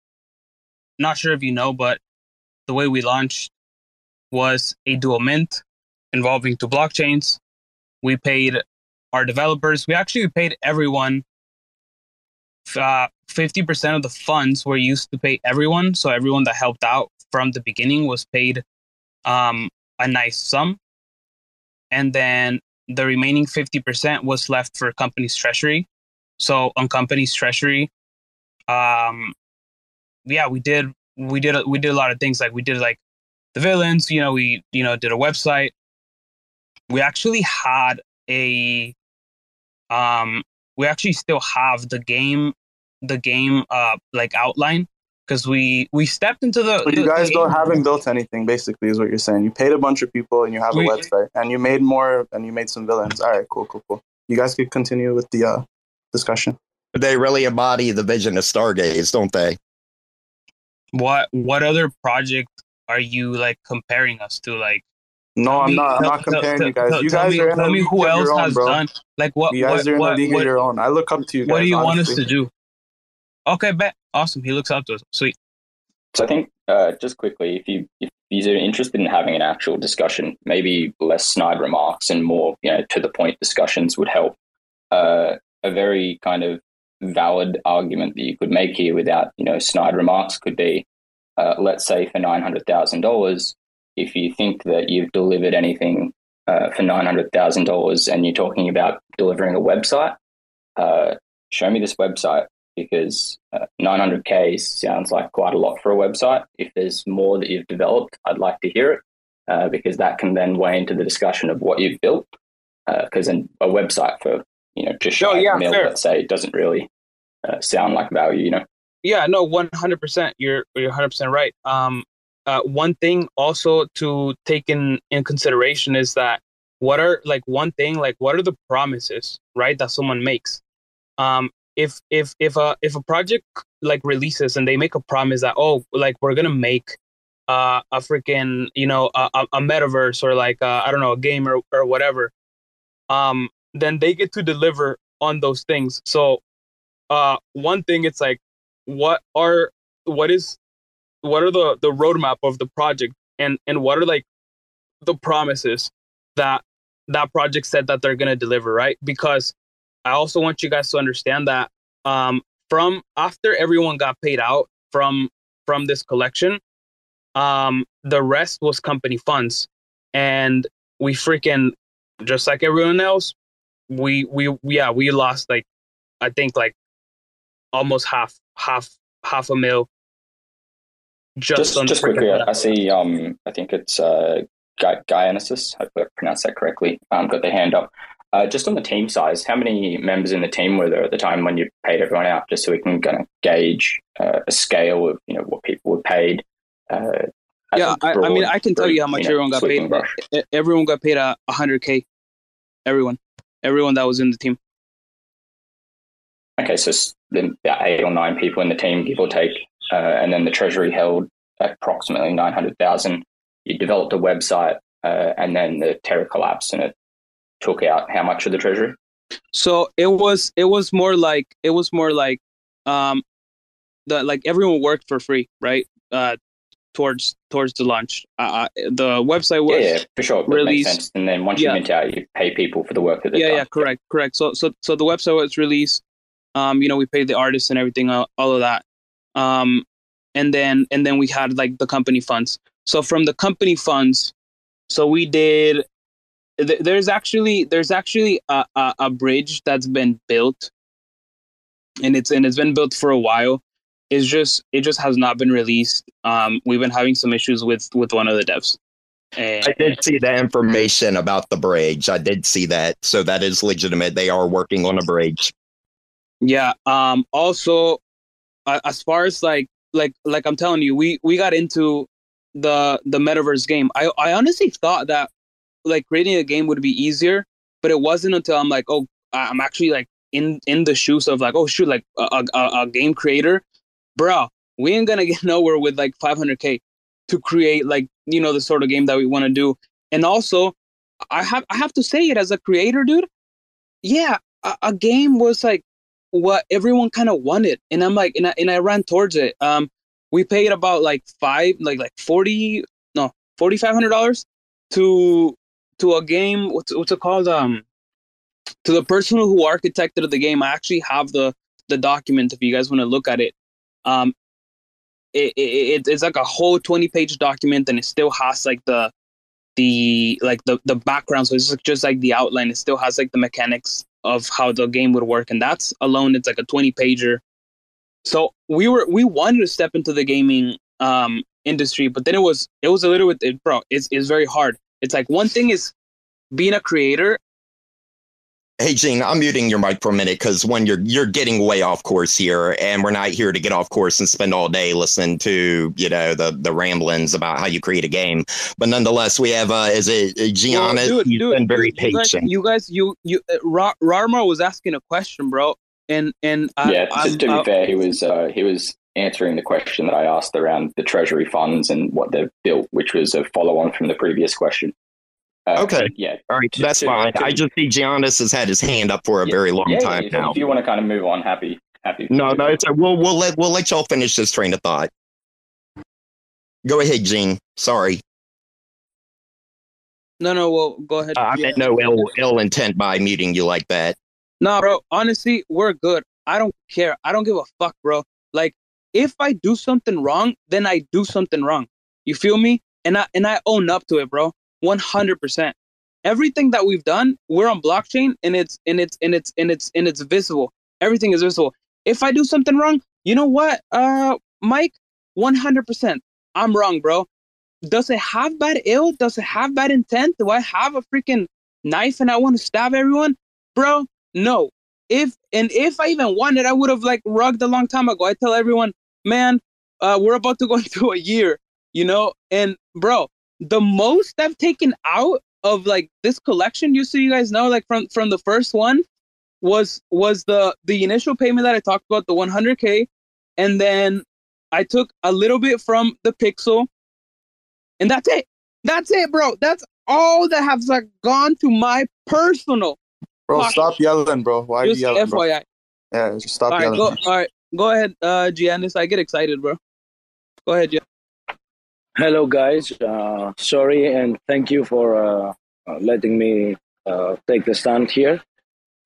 sure if you know, but the way we launched was a dual mint involving two blockchains. We paid our developers. We actually paid everyone. 50% of the funds were used to pay everyone. So everyone that helped out from the beginning was paid a nice sum. And then the remaining 50% was left for company's treasury. So on company's treasury, we did a lot of things. Like we did like the villains, we did a website. We actually had we actually still have the game like outline, because we stepped into the. So you guys haven't built anything, basically, is what you're saying. You paid a bunch of people, and you have a website, and you made more, and you made some villains. All right, cool. You guys could continue with the discussion. They really embody the vision of Stargaze, don't they? What other project are you like comparing us to, like? No, I'm not comparing you guys. You guys are in a league of your own, bro. Like what? You guys are in a league of your own. I look up to you guys. What do you want us to do? Okay, bet. Awesome. He looks up to us. Sweet. So I think just quickly, if you're interested in having an actual discussion, maybe less snide remarks and more, to the point discussions would help. A very kind of valid argument that you could make here without, snide remarks could be, let's say for $900,000. If you think that you've delivered anything for $900,000 and you're talking about delivering a website, show me this website, because 900K sounds like quite a lot for a website. If there's more that you've developed, I'd like to hear it, because that can then weigh into the discussion of what you've built, because a website for, just show a mill, let's say, doesn't really sound like value, Yeah, no, 100%. You're 100% right. One thing also to take in consideration is that what are the promises, right, that someone makes? If a project like releases and they make a promise that we're gonna make a freaking a metaverse or like I don't know, a game or whatever, then they get to deliver on those things. So one thing, it's like what are the roadmap of the project, and what are like the promises that that project said that they're going to deliver, right? Because I also want you guys to understand that from after everyone got paid out from this collection, the rest was company funds. And we freaking, just like everyone else, we lost like, I think like almost half a mil. Just quickly, I see, I think it's Guyannesis, hopefully I pronounced that correctly, got their hand up. Just on the team size, how many members in the team were there at the time when you paid everyone out, just so we can kind of gauge a scale of, you know, what people were paid? I can tell you how much everyone got paid. Everyone got paid $100K. Everyone that was in the team. Okay, so then about 8 or 9 people in the team, give or take, and then the treasury held approximately 900,000. You developed a website, and then the Terra collapsed, and it took out how much of the treasury? So it was more like everyone worked for free, right? Towards the launch, the website was for sure released. Makes sense. And then once you mint out, you pay people for the work that they've done. Correct. So the website was released. We paid the artists and everything, all of that. And then we had like the company funds. So from the company funds, so we did. There's actually a bridge that's been built, and it's been built for a while. It just has not been released. We've been having some issues with one of the devs. And I did see the information about the bridge. I did see that, so that is legitimate. They are working on a bridge. Yeah. Also, as far as like I'm telling you, we got into the metaverse game. I honestly thought that like creating a game would be easier, but it wasn't until I'm like, oh, I'm actually like in the shoes of like, oh shoot, like a game creator. Bro, we ain't gonna get nowhere with like $500K to create like, you know, the sort of game that we want to do. And also, I have to say it as a creator, dude. Yeah, a game was like what everyone kind of wanted, and I'm like, and I ran towards it. We paid about like $4,500 to a game. What's it called? To the person who architected the game. I actually have the document if you guys want to look at it. It's like a whole 20-page document, and it still has like the background. So it's just like the outline. It still has like the mechanics of how the game would work, and that's alone. It's like a 20-pager. So we wanted to step into the gaming industry, but then it was a little bit, bro. It's very hard. It's like one thing is being a creator. Hey, Gene, I'm muting your mic for a minute because when you're getting way off course here, and we're not here to get off course and spend all day listening to, you know, the ramblings about how you create a game. But nonetheless, we have is it Gianna? Well, dude, you've been very patient. You guys, Rarma was asking a question, bro, and to be fair, he was answering the question that I asked around the treasury funds and what they've built, which was a follow on from the previous question. Okay. Yeah. All right. That's fine. I just see Giannis has had his hand up for a very long time now. If you want to kind of move on, happy. No. It's we'll let y'all finish this train of thought. Go ahead, Gene. Sorry. No. Well, go ahead. I meant no ill intent by muting you like that. No, bro. Honestly, we're good. I don't care. I don't give a fuck, bro. Like, if I do something wrong, then I do something wrong. You feel me? And I own up to it, bro. 100%. Everything that we've done, we're on blockchain, and it's visible. Everything is visible. If I do something wrong, you know what, Mike, 100%. I'm wrong, bro. Does it have bad ill? Does it have bad intent? Do I have a freaking knife and I want to stab everyone, bro? No. If I even wanted, I would have like rugged a long time ago. I tell everyone, man, we're about to go into a year, you know, and bro. The most I've taken out of like this collection, just so you guys know, like from the first one was the initial payment that I talked about, the $100K, and then I took a little bit from the Pixel, and that's it. That's it, bro. That's all that has like gone to my personal. Bro, pocket. Stop yelling, bro. Why just are you yelling, FYI. Bro? Yeah, just stop all yelling. Right, go ahead, Giannis. I get excited, bro. Go ahead, Giannis. Hello, guys. Sorry, and thank you for letting me take the stand here.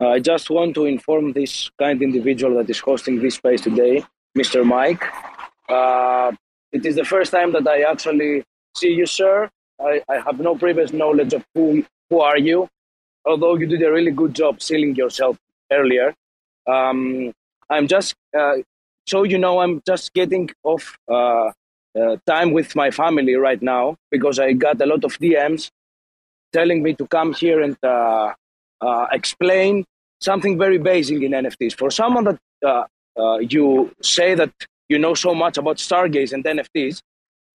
I just want to inform this kind individual that is hosting this space today, Mr. Mike. It is the first time that I actually see you, sir. I have no previous knowledge of who are you, although you did a really good job sealing yourself earlier. I'm just, so you know, I'm just getting off time with my family right now because I got a lot of DMs telling me to come here and explain something very basic in NFTs. For someone that you say that you know so much about Stargaze and NFTs,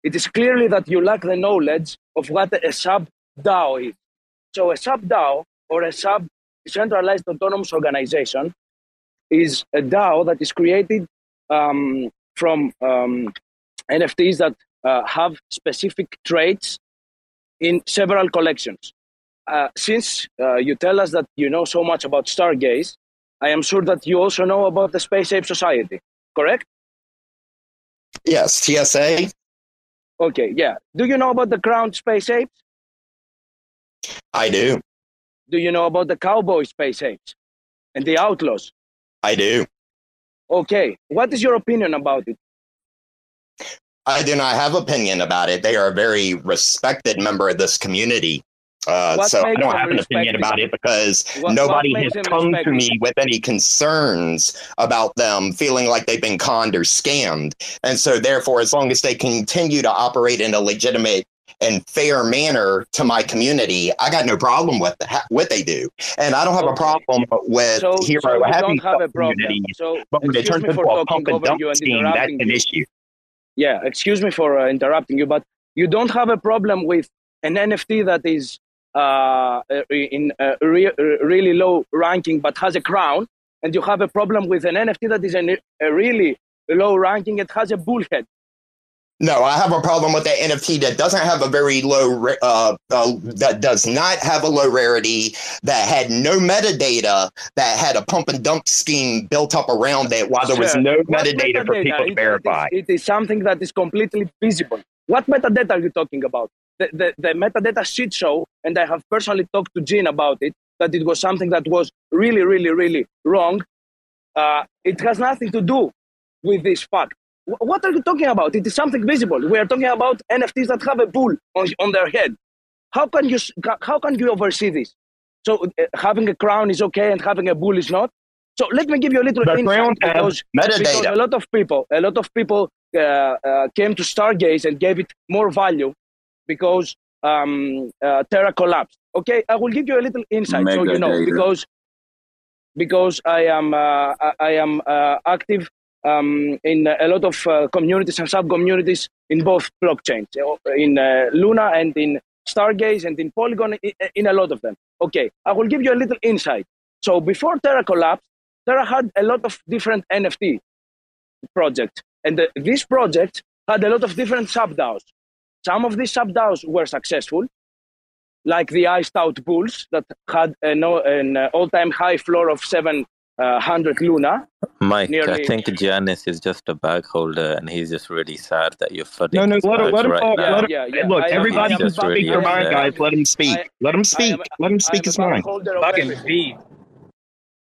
it is clearly that you lack the knowledge of what a sub-DAO is. So a sub-DAO or a sub-decentralized autonomous organization is a DAO that is created from NFTs that have specific traits in several collections. Since you tell us that you know so much about Stargaze, I am sure that you also know about the Space Ape Society, correct? Yes, TSA. Okay, yeah. Do you know about the Crowned Space Apes? I do. Do you know about the Cowboy Space Apes and the Outlaws? I do. Okay, what is your opinion about it? I do not have an opinion about it. They are a very respected member of this community. So I don't have an opinion about it because nobody has come to me with any concerns about them feeling like they've been conned or scammed. And so therefore, as long as they continue to operate in a legitimate and fair manner to my community, I got no problem with what they do. And I don't have a problem with Hero having a community. But when it turns into a pump and dump scheme, that's an issue. Yeah, excuse me for interrupting you, but you don't have a problem with an NFT that is in a really low ranking but has a crown, and you have a problem with an NFT that is in a really low ranking and has a bullhead. No, I have a problem with the NFT that doesn't have a very low, that does not have a low rarity, that had no metadata, that had a pump and dump scheme built up around it while there was no metadata for people to verify. It is something that is completely visible. What metadata are you talking about? The metadata shit show, and I have personally talked to Jean about it, that it was something that was really wrong. It has nothing to do with this fact. What are you talking about? It is something visible. We are talking about NFTs that have a bull on their head. How can you oversee this? So having a crown is okay and having a bull is not. So let me give you a little insight because a lot of people came to Stargaze and gave it more value because Terra collapsed. Okay, I will give you a little insight so you know because I am active in a lot of communities and sub-communities in both blockchains, in Luna and in Stargaze and in Polygon, in a lot of them. Okay, I will give you a little insight. So before Terra collapsed, Terra had a lot of different NFT projects. And these projects had a lot of different sub-DAOs. Some of these sub-DAOs were successful, like the Iced Out Bulls that had an all-time high floor of 700 Luna. Mike, I think Giannis is just a bag holder, and he's just really sad that you're flooding. No, let him. Look, everybody who's speaking their mind, guys, let him speak. Let him speak his mind. Fucking feed.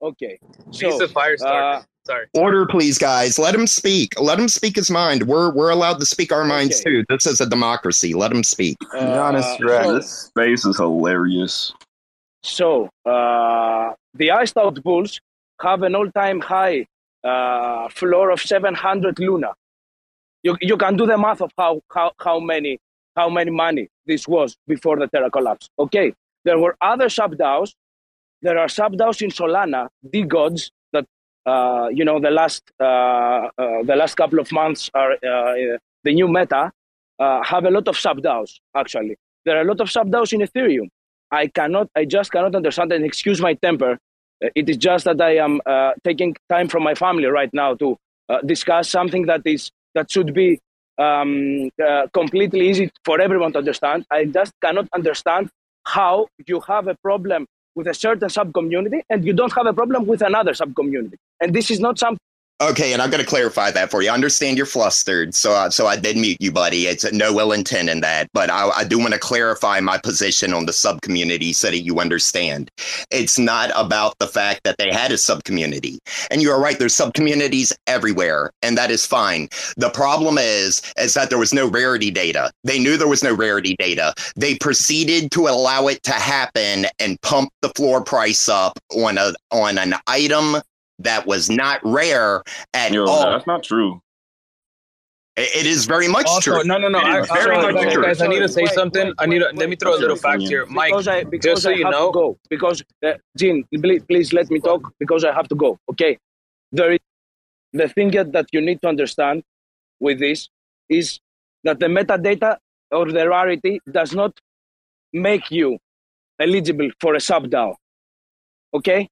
Okay. He's a fire starter. Sorry. Order, please, guys. Let him speak. Let him speak his mind. We're allowed to speak our minds too. This is a democracy. Let him speak. This space is hilarious. So the Iced Out Bulls have an all-time high floor of 700 Luna. You can do the math of how many money this was before the Terra collapse. Okay, there were other sub-DAOs. There are sub-DAOs in Solana, DeGods, that the last couple of months are the new meta. Have a lot of sub-DAOs actually. There are a lot of sub-DAOs in Ethereum. I just cannot understand, and excuse my temper. It is just that I am taking time from my family right now to discuss something that should be completely easy for everyone to understand. I just cannot understand how you have a problem with a certain sub-community and you don't have a problem with another sub-community. And this is not some Okay, and I'm going to clarify that for you. I understand you're flustered, so I did mute you, buddy. It's no ill intent in that, but I do want to clarify my position on the sub-community so that you understand. It's not about the fact that they had a sub-community. And you are right, there's sub-communities everywhere, and that is fine. The problem is that there was no rarity data. They knew there was no rarity data. They proceeded to allow it to happen and pump the floor price up on an item that was not rare at all. No, that's not true. It is very much also, true. No. Very much true. Guys, I need to say something. Let me throw a little fact here. Mike, because just so you know. Go, because, Jean, please let me talk because I have to go. Okay. There is, the thing that you need to understand with this is that the metadata or the rarity does not make you eligible for a sub-DAO. Okay?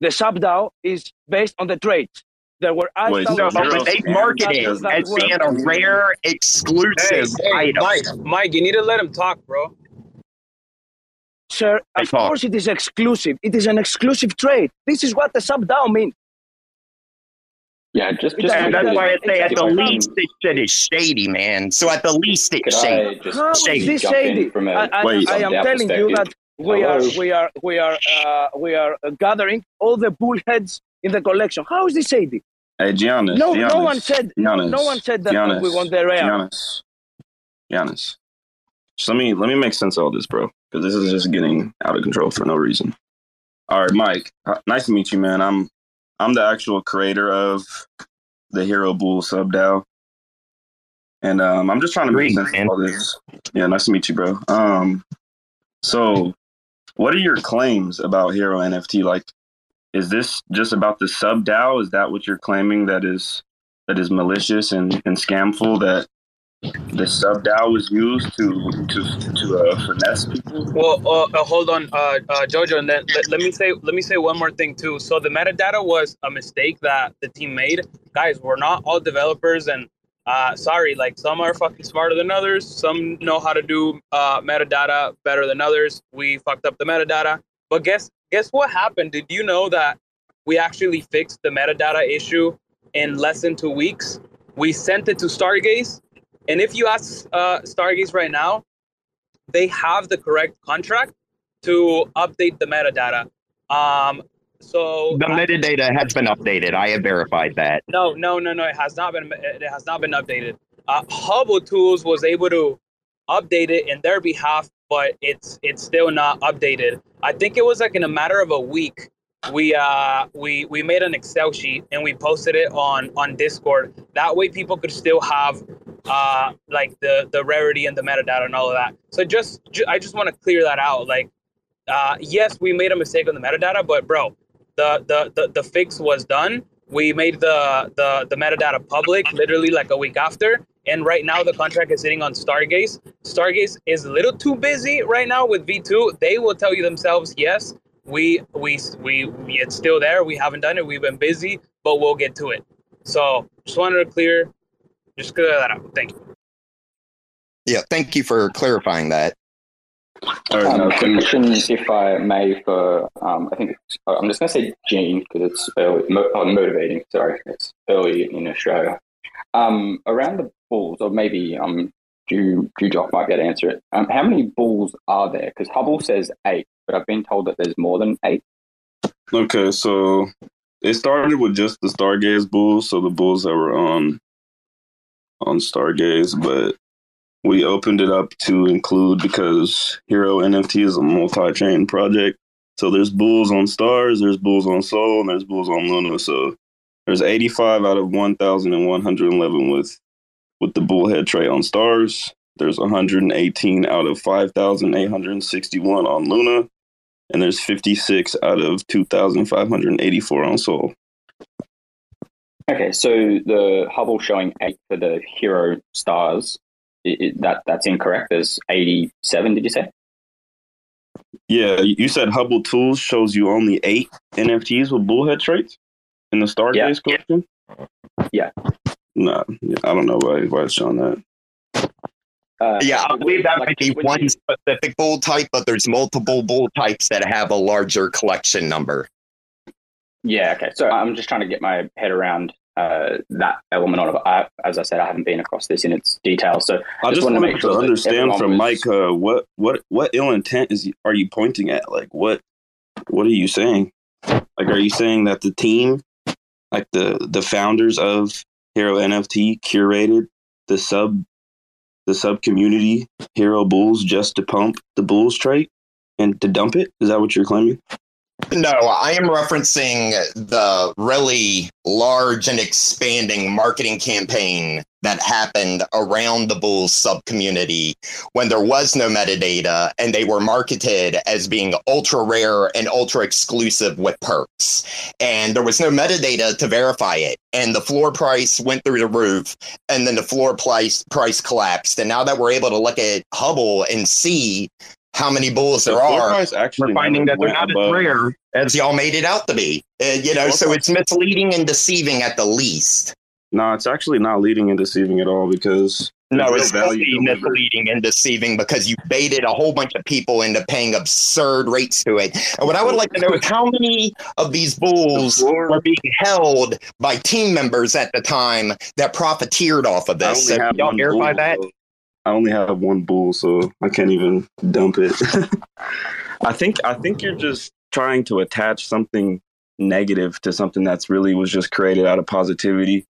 The sub-DAO is based on the traits. There were but they marketed it as being a rare, exclusive item. Mike, you need to let him talk, bro. Sir, of course it is exclusive. It is an exclusive trade. This is what the sub-DAO means. Yeah, just and that's why I say at the least this shit is shady, man. So at the least it's shady. How is this shady? I am telling you that we are gathering all the bullheads in the collection. How is this shady? Hey, Giannis. No one said that we want the rare. Giannis. Just let me make sense of all this, bro, because this is just getting out of control for no reason. All right, Mike. Nice to meet you, man. I'm the actual creator of the Hero Bull sub-DAO. And I'm just trying to make sense of all this. Yeah, nice to meet you, bro. So what are your claims about Hero NFT? Like, is this just about the sub-DAO? Is that what you're claiming that is malicious and scamful, that the sub-DAO was used to finesse people? Well, hold on, Jojo, and then let me say one more thing too. So the metadata was a mistake that the team made. Guys, we're not all developers, and sorry, like, some are fucking smarter than others. Some know how to do metadata better than others. We fucked up the metadata, but guess what happened? Did you know that we actually fixed the metadata issue in less than 2 weeks? We sent it to Stargaze. And if you ask Stargaze right now, they have the correct contract to update the metadata. So the metadata has been updated. I have verified that. No. It has not been updated. Hubble Tools was able to update it in their behalf, but it's still not updated. I think it was like in a matter of a week. We made an Excel sheet and we posted it on Discord. That way people could still have like the rarity and the metadata and all of that. So I just want to clear that out. Like, yes, we made a mistake on the metadata, but bro, the fix was done. We made the metadata public literally like a week after. And right now the contract is sitting on Stargaze. Stargaze is a little too busy right now with V2. They will tell you themselves, yes, we it's still there. We haven't done it. We've been busy, but we'll get to it. So just wanted to clear that up. Thank you. Yeah, thank you for clarifying that. Question, if I may, for I think I'm just going to say Jean because it's early. Motivating. Sorry, it's early in Australia. Around the bulls, or maybe Jujoc might be able to answer it. How many bulls are there? Because Hubble says 8. But I've been told that there's more than 8. Okay, so it started with just the Stargaze bulls, so the bulls that were on Stargaze, but we opened it up to include, because Hero NFT is a multi-chain project, so there's bulls on Stars, there's bulls on Sol, and there's bulls on Luna, so there's 85 out of 1,111 with the bullhead trait on Stars. There's 118 out of 5,861 on Luna, and there's 56 out of 2,584 on Sol. Okay, so the Hubble showing 8 for the Hero Stars, that's incorrect. There's 87, did you say? Yeah, you said Hubble Tools shows you only 8 NFTs with bullhead traits in the Stargaze collection? Yeah. No, I don't know why it's showing that. I believe that might be one specific bull type, but there's multiple bull types that have a larger collection number. Yeah, okay. So I'm just trying to get my head around that element of it. As I said, I haven't been across this in its detail, so I just wanted to make sure to understand from Mike what ill intent are you pointing at? Like what are you saying? Like, are you saying that the team, like the founders of Hero NFT, curated the sub community Hero Bulls just to pump the Bulls trait and to dump it? Is that what you're claiming? No, I am referencing the really large and expanding marketing campaign that happened around the Bulls subcommunity when there was no metadata and they were marketed as being ultra rare and ultra exclusive with perks. And there was no metadata to verify it. And the floor price went through the roof, and then the floor price collapsed. And now that we're able to look at Hubble and see how many bulls there are, we're finding that they're not as rare as y'all made it out to be. So it's misleading and deceiving at the least. No, it's actually not leading and deceiving at all, because no, it's misleading and deceiving because you baited a whole bunch of people into paying absurd rates to it. And what I would like to know is how many of these bulls were being held by team members at the time that profiteered off of this. So y'all care by that? I only have one bull, so I can't even dump it. I think you're just trying to attach something negative to something that's really was just created out of positivity,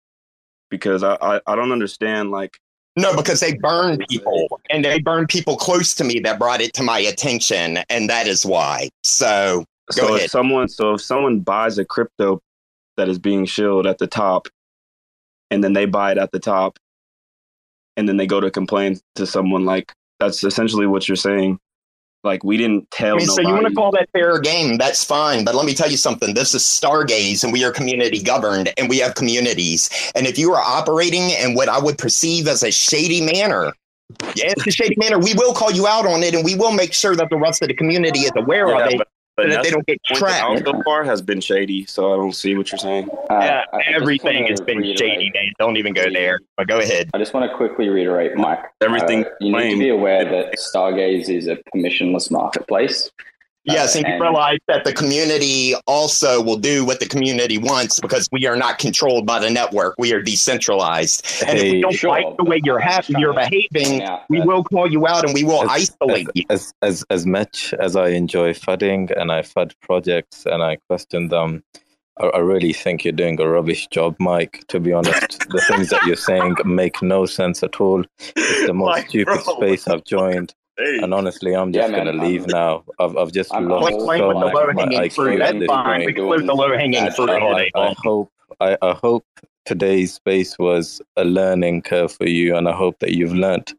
because I don't understand, like... No, because they burn people, and they burn people close to me that brought it to my attention, and that is why. So, go ahead. If someone buys a crypto that is being shilled at the top, and then they buy it at the top, and then they go to complain to someone, like, that's essentially what you're saying. Like, we didn't tell nobody. So you want to call that fair game, that's fine. But let me tell you something. This is Stargaze, and we are community governed, and we have communities. And if you are operating in what I would perceive as a shady manner, we will call you out on it, and we will make sure that the rest of the community is aware of it. But that they don't get trapped. So far has been shady, so I don't see what you're saying. Everything has been shady, man. Don't even go there. But go ahead. I just want to quickly reiterate, Mike. Everything. You need to be aware that Stargaze is a permissionless marketplace. Yes, and you realize that the community also will do what the community wants, because we are not controlled by the network. We are decentralized. And if we don't like the way you're behaving, we will call you out, and we will isolate you. As much as I enjoy fudding, and I fud projects and I question them, I really think you're doing a rubbish job, Mike, to be honest. The things that you're saying make no sense at all. It's the most stupid space I've joined. And honestly, I'm just going to leave now. I've just lost so much of my IQ at this point. I hope today's space was a learning curve for you, and I hope that you've learned.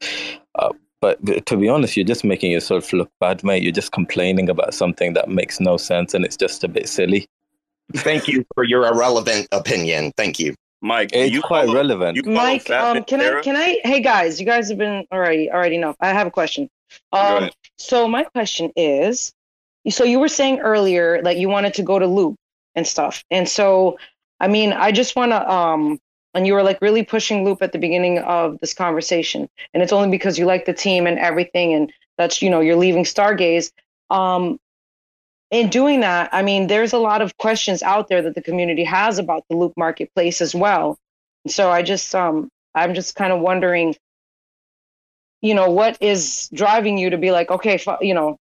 But to be honest, you're just making yourself look bad, mate. You're just complaining about something that makes no sense, and it's just a bit silly. Thank you for your irrelevant opinion. Thank you. Mike, it's quite relevant. Mike, can I? Hey guys, you guys have been already enough. I have a question. So my question is, so you were saying earlier that you wanted to go to Loop and stuff. And so, I mean, I just want to, and you were like really pushing Loop at the beginning of this conversation. And it's only because you like the team and everything. And that's, you're leaving Stargaze. In doing that, I mean, there's a lot of questions out there that the community has about the Loop marketplace as well. And so I just, I'm just kind of wondering, what is driving you to be like, okay,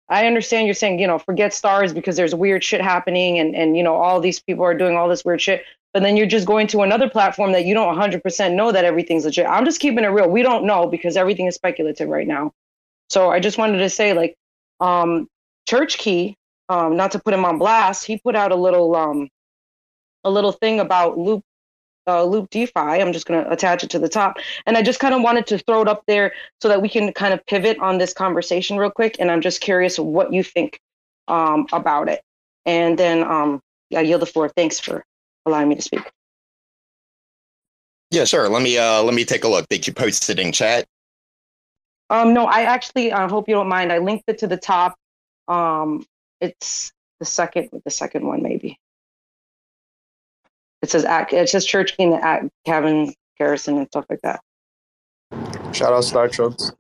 I understand you're saying, forget stars because there's weird shit happening and all these people are doing all this weird shit, but then you're just going to another platform that you don't 100% know that everything's legit. I'm just keeping it real. We don't know because everything is speculative right now. So I just wanted to say, like, Church Key, not to put him on blast, he put out a little thing about Loop DeFi. I'm just going to attach it to the top. And I just kind of wanted to throw it up there so that we can kind of pivot on this conversation real quick. And I'm just curious what you think about it. And then I yield the floor. Thanks for allowing me to speak. Yeah, sure. Let me take a look. Did you post it in chat? No, I actually, I hope you don't mind, I linked it to the top. It's the second one, maybe. It says Church King at Kevin Garrison and stuff like that. Shout out Star Trunks.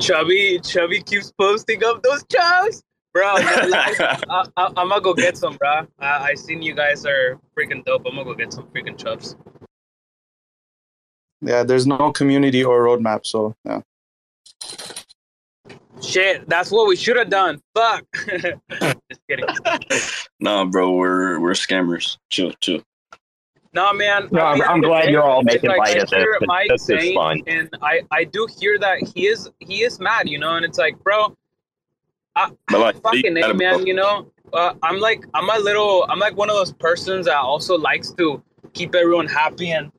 Chubby keeps posting up those chunks, bro. I'm gonna go get some, bro. I seen you guys are freaking dope. I'm gonna go get some freaking chubs. Yeah, there's no community or roadmap, so yeah. Shit, that's what we should have done. Fuck. Just kidding. Nah, bro, we're scammers. Chill. Nah, man. No, I'm glad you're all making light of this. This is fun. And I do hear that he is mad, you know, and it's like, bro, fucking A, man, you know. I'm like one of those persons that also likes to keep everyone happy, and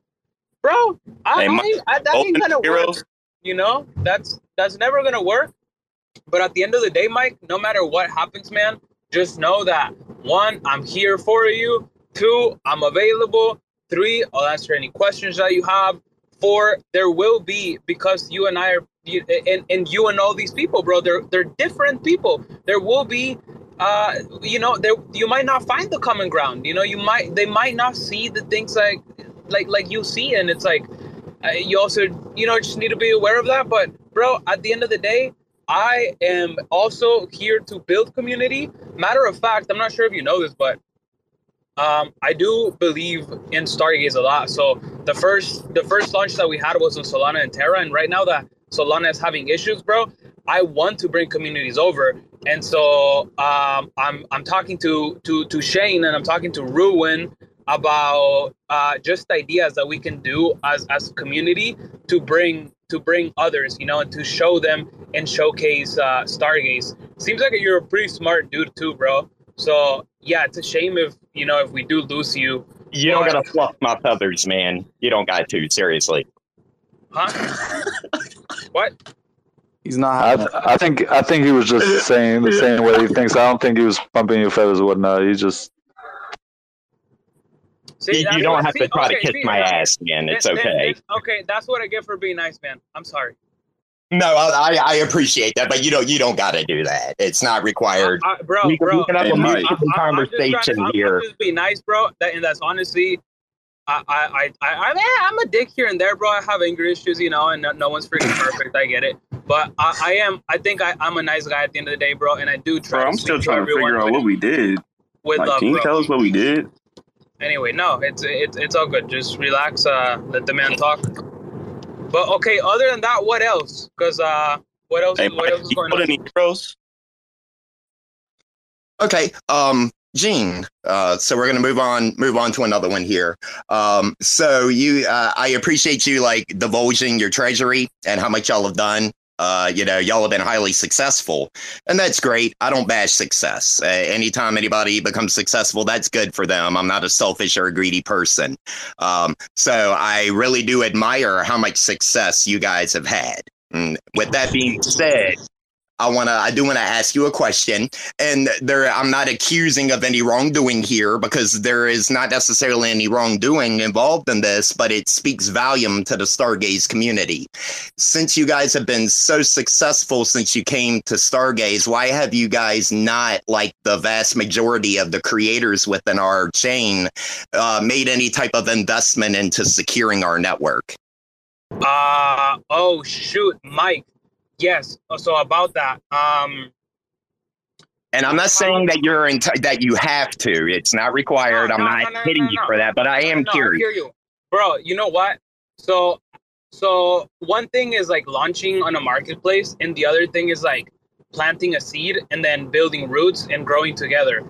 bro, that ain't gonna work. You know, that's never gonna work. But at the end of the day, Mike, no matter what happens, man, just know that 1, I'm here for you. 2, I'm available. 3, I'll answer any questions that you have. 4, there will be, because you and I are, and you and all these people, bro, they're different people. There will be, you know, you might not find the common ground. You know, they might not see the things like you see, and it's like, you also, you know, just need to be aware of that. But bro, at the end of the day, I am also here to build community. Matter of fact, I'm not sure if you know this, but I do believe in Stargaze a lot. So the first launch that we had was on Solana and Terra, and right now that Solana is having issues, bro, I want to bring communities over. And so I'm talking to Shane, and I'm talking to Ruin about just ideas that we can do as a community to bring others, you know, and to show them and showcase Stargaze. Seems like you're a pretty smart dude too, bro. So yeah, it's a shame if we do lose you. You don't gotta fluff my feathers, man. You don't got to, seriously. Huh? What? He's not. I think he was just saying the same way he thinks. I don't think he was pumping your feathers or whatnot. He just. See, you don't have to try to kiss my ass, man. It's okay. Okay, that's what I get for being nice, man. I'm sorry. No, I appreciate that, but you don't got to do that. It's not required. Bro, we can have a conversation here. Just be nice, bro. And that's honestly, I'm a dick here and there, bro. I have anger issues, you know, and no one's freaking perfect. I get it, but I think I'm a nice guy at the end of the day, bro. And I do try. Bro, I'm still trying to figure out what we did. Can you tell us what we did? Anyway, no, it's all good. Just relax. Let the man talk. But okay, other than that, what else? Because what else is going on? Any heroes? Okay, Jean. So we're gonna move on to another one here. So you, I appreciate you like divulging your treasury and how much y'all have done. You know, y'all have been highly successful, and that's great. I don't bash success. Anytime anybody becomes successful, that's good for them. I'm not a selfish or a greedy person. So I really do admire how much success you guys have had. And with that being said, I do want to ask you a question, and I'm not accusing of any wrongdoing here, because there is not necessarily any wrongdoing involved in this, but it speaks volume to the Stargaze community. Since you guys have been so successful since you came to Stargaze, why have you guys not, like the vast majority of the creators within our chain, made any type of investment into securing our network? Oh, shoot, Mike. Yes. So about that, and I'm not saying that you're that you have to. It's not required. I'm not hitting you for that, but I am curious. I hear you, bro. You know what? So one thing is like launching on a marketplace, and the other thing is like planting a seed and then building roots and growing together.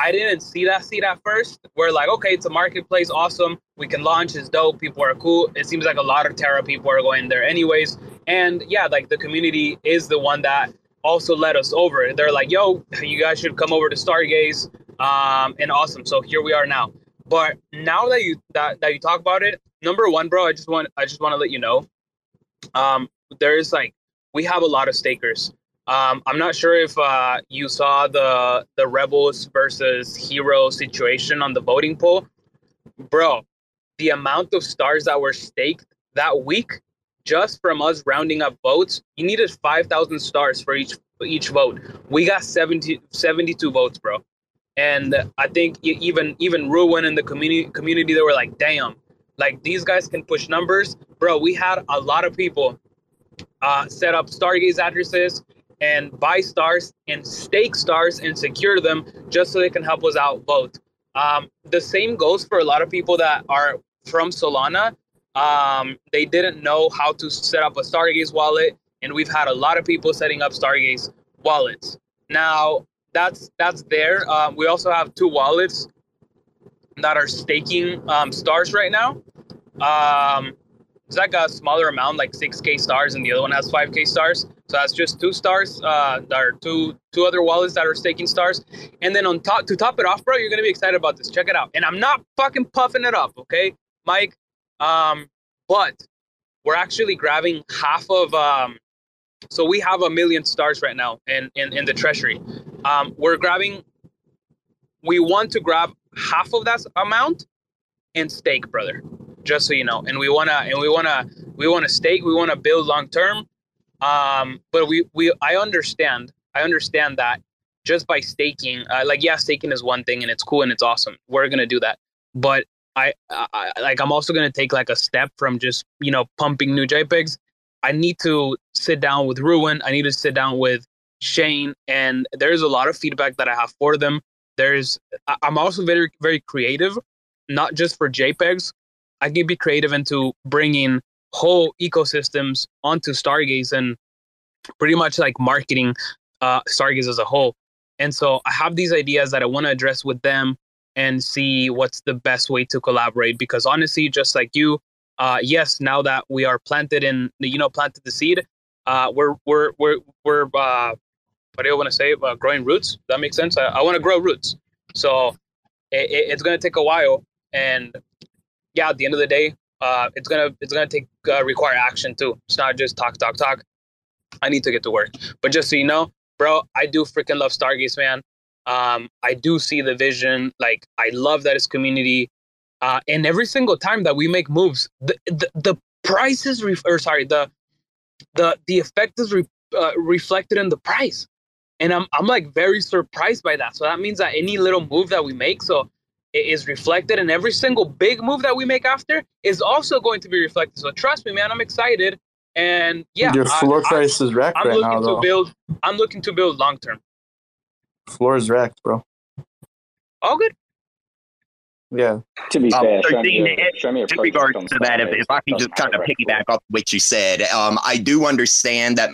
I didn't see that seed at first. We're like, okay, it's a marketplace. Awesome. We can launch. It's dope. People are cool. It seems like a lot of Terra people are going there anyways. And yeah, like the community is the one that also led us over. They're like, yo, you guys should come over to Stargaze. And awesome. So here we are now. But now that you talk about it, number one, bro, I just want to let you know, there is like, we have a lot of stakers. I'm not sure if you saw the Rebels versus Hero situation on the voting poll. Bro, the amount of stars that were staked that week just from us rounding up votes, you needed 5,000 stars for each vote. We got 72 votes, bro. And I think even Ruin in the community, they were like, damn, like these guys can push numbers. Bro, we had a lot of people set up Stargaze addresses and buy stars and stake stars and secure them just so they can help us out vote. The same goes for a lot of people that are from Solana They didn't know how to set up a Stargaze wallet, and we've had a lot of people setting up Stargaze wallets. Now, that's there. We also have two wallets that are staking stars right now. It's like a smaller amount, like 6K stars, and the other one has 5K stars. So that's just two stars. There are two other wallets that are staking stars. And then on top, to top it off, bro, you're going to be excited about this. Check it out. And I'm not fucking puffing it up, okay, Mike? But we're actually grabbing half of... so we have 1 million stars right now in the treasury. We want to grab half of that amount and stake, brother. Just so you know, and we wanna stake. We wanna build long term. But I understand that just by staking, staking is one thing, and it's cool and it's awesome. We're gonna do that. But I'm also gonna take like a step from just pumping new JPEGs. I need to sit down with Ruin. I need to sit down with Shane, and there's a lot of feedback that I have for them. I'm also very, very creative, not just for JPEGs. I can be creative into bringing whole ecosystems onto Stargaze and pretty much like marketing Stargaze as a whole. And so I have these ideas that I want to address with them and see what's the best way to collaborate. Because honestly, just like you, yes, now that we are planted the seed, growing roots. That makes sense. I want to grow roots. So it's going to take a while. And yeah, at the end of the day, it's gonna require action too. It's not just talk. I need to get to work. But just so you know, bro, I do freaking love Stargaze, man. I do see the vision. Like, I love that it's community. And every single time that we make moves, the price is the effect is reflected in the price. And I'm like very surprised by that. So that means that any little move that we make, it is reflected, and every single big move that we make after is also going to be reflected. So trust me, man, I'm excited. And yeah, your floor price is wrecked right now, though. I'm looking to build long term. Floor is wrecked, bro. All good. Yeah. To be fair, in regards to that, if I can just kind of piggyback off what you said, I do understand that,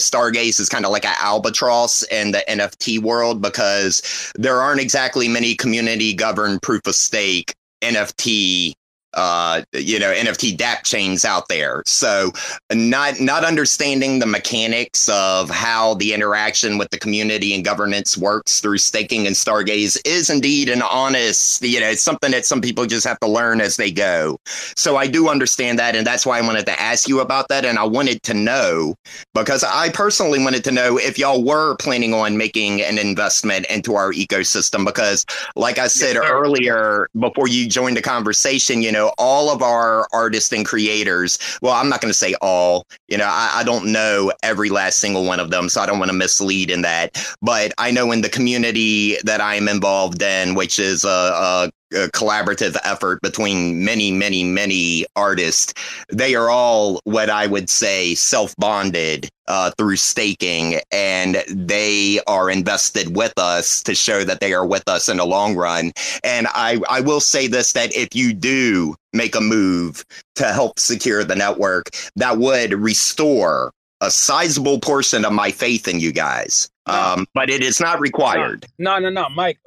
Stargaze is kind of like an albatross in the NFT world, because there aren't exactly many community governed proof of stake NFT NFT dApp chains out there. So not understanding the mechanics of how the interaction with the community and governance works through staking and Stargaze is indeed an honest, it's something that some people just have to learn as they go. So I do understand that. And that's why I wanted to ask you about that. And I wanted to know, because I personally wanted to know if y'all were planning on making an investment into our ecosystem, because like I said earlier, before you joined the conversation, all of our artists and creators, well, I'm not going to say all, I don't know every last single one of them, so I don't want to mislead in that. But I know in the community that I'm involved in, which is a collaborative effort between many, many, many artists, they are all what I would say self-bonded through staking, and they are invested with us to show that they are with us in the long run. And I will say this, that if you do make a move to help secure the network, that would restore a sizable portion of my faith in you guys. But it is not required. No, Mike.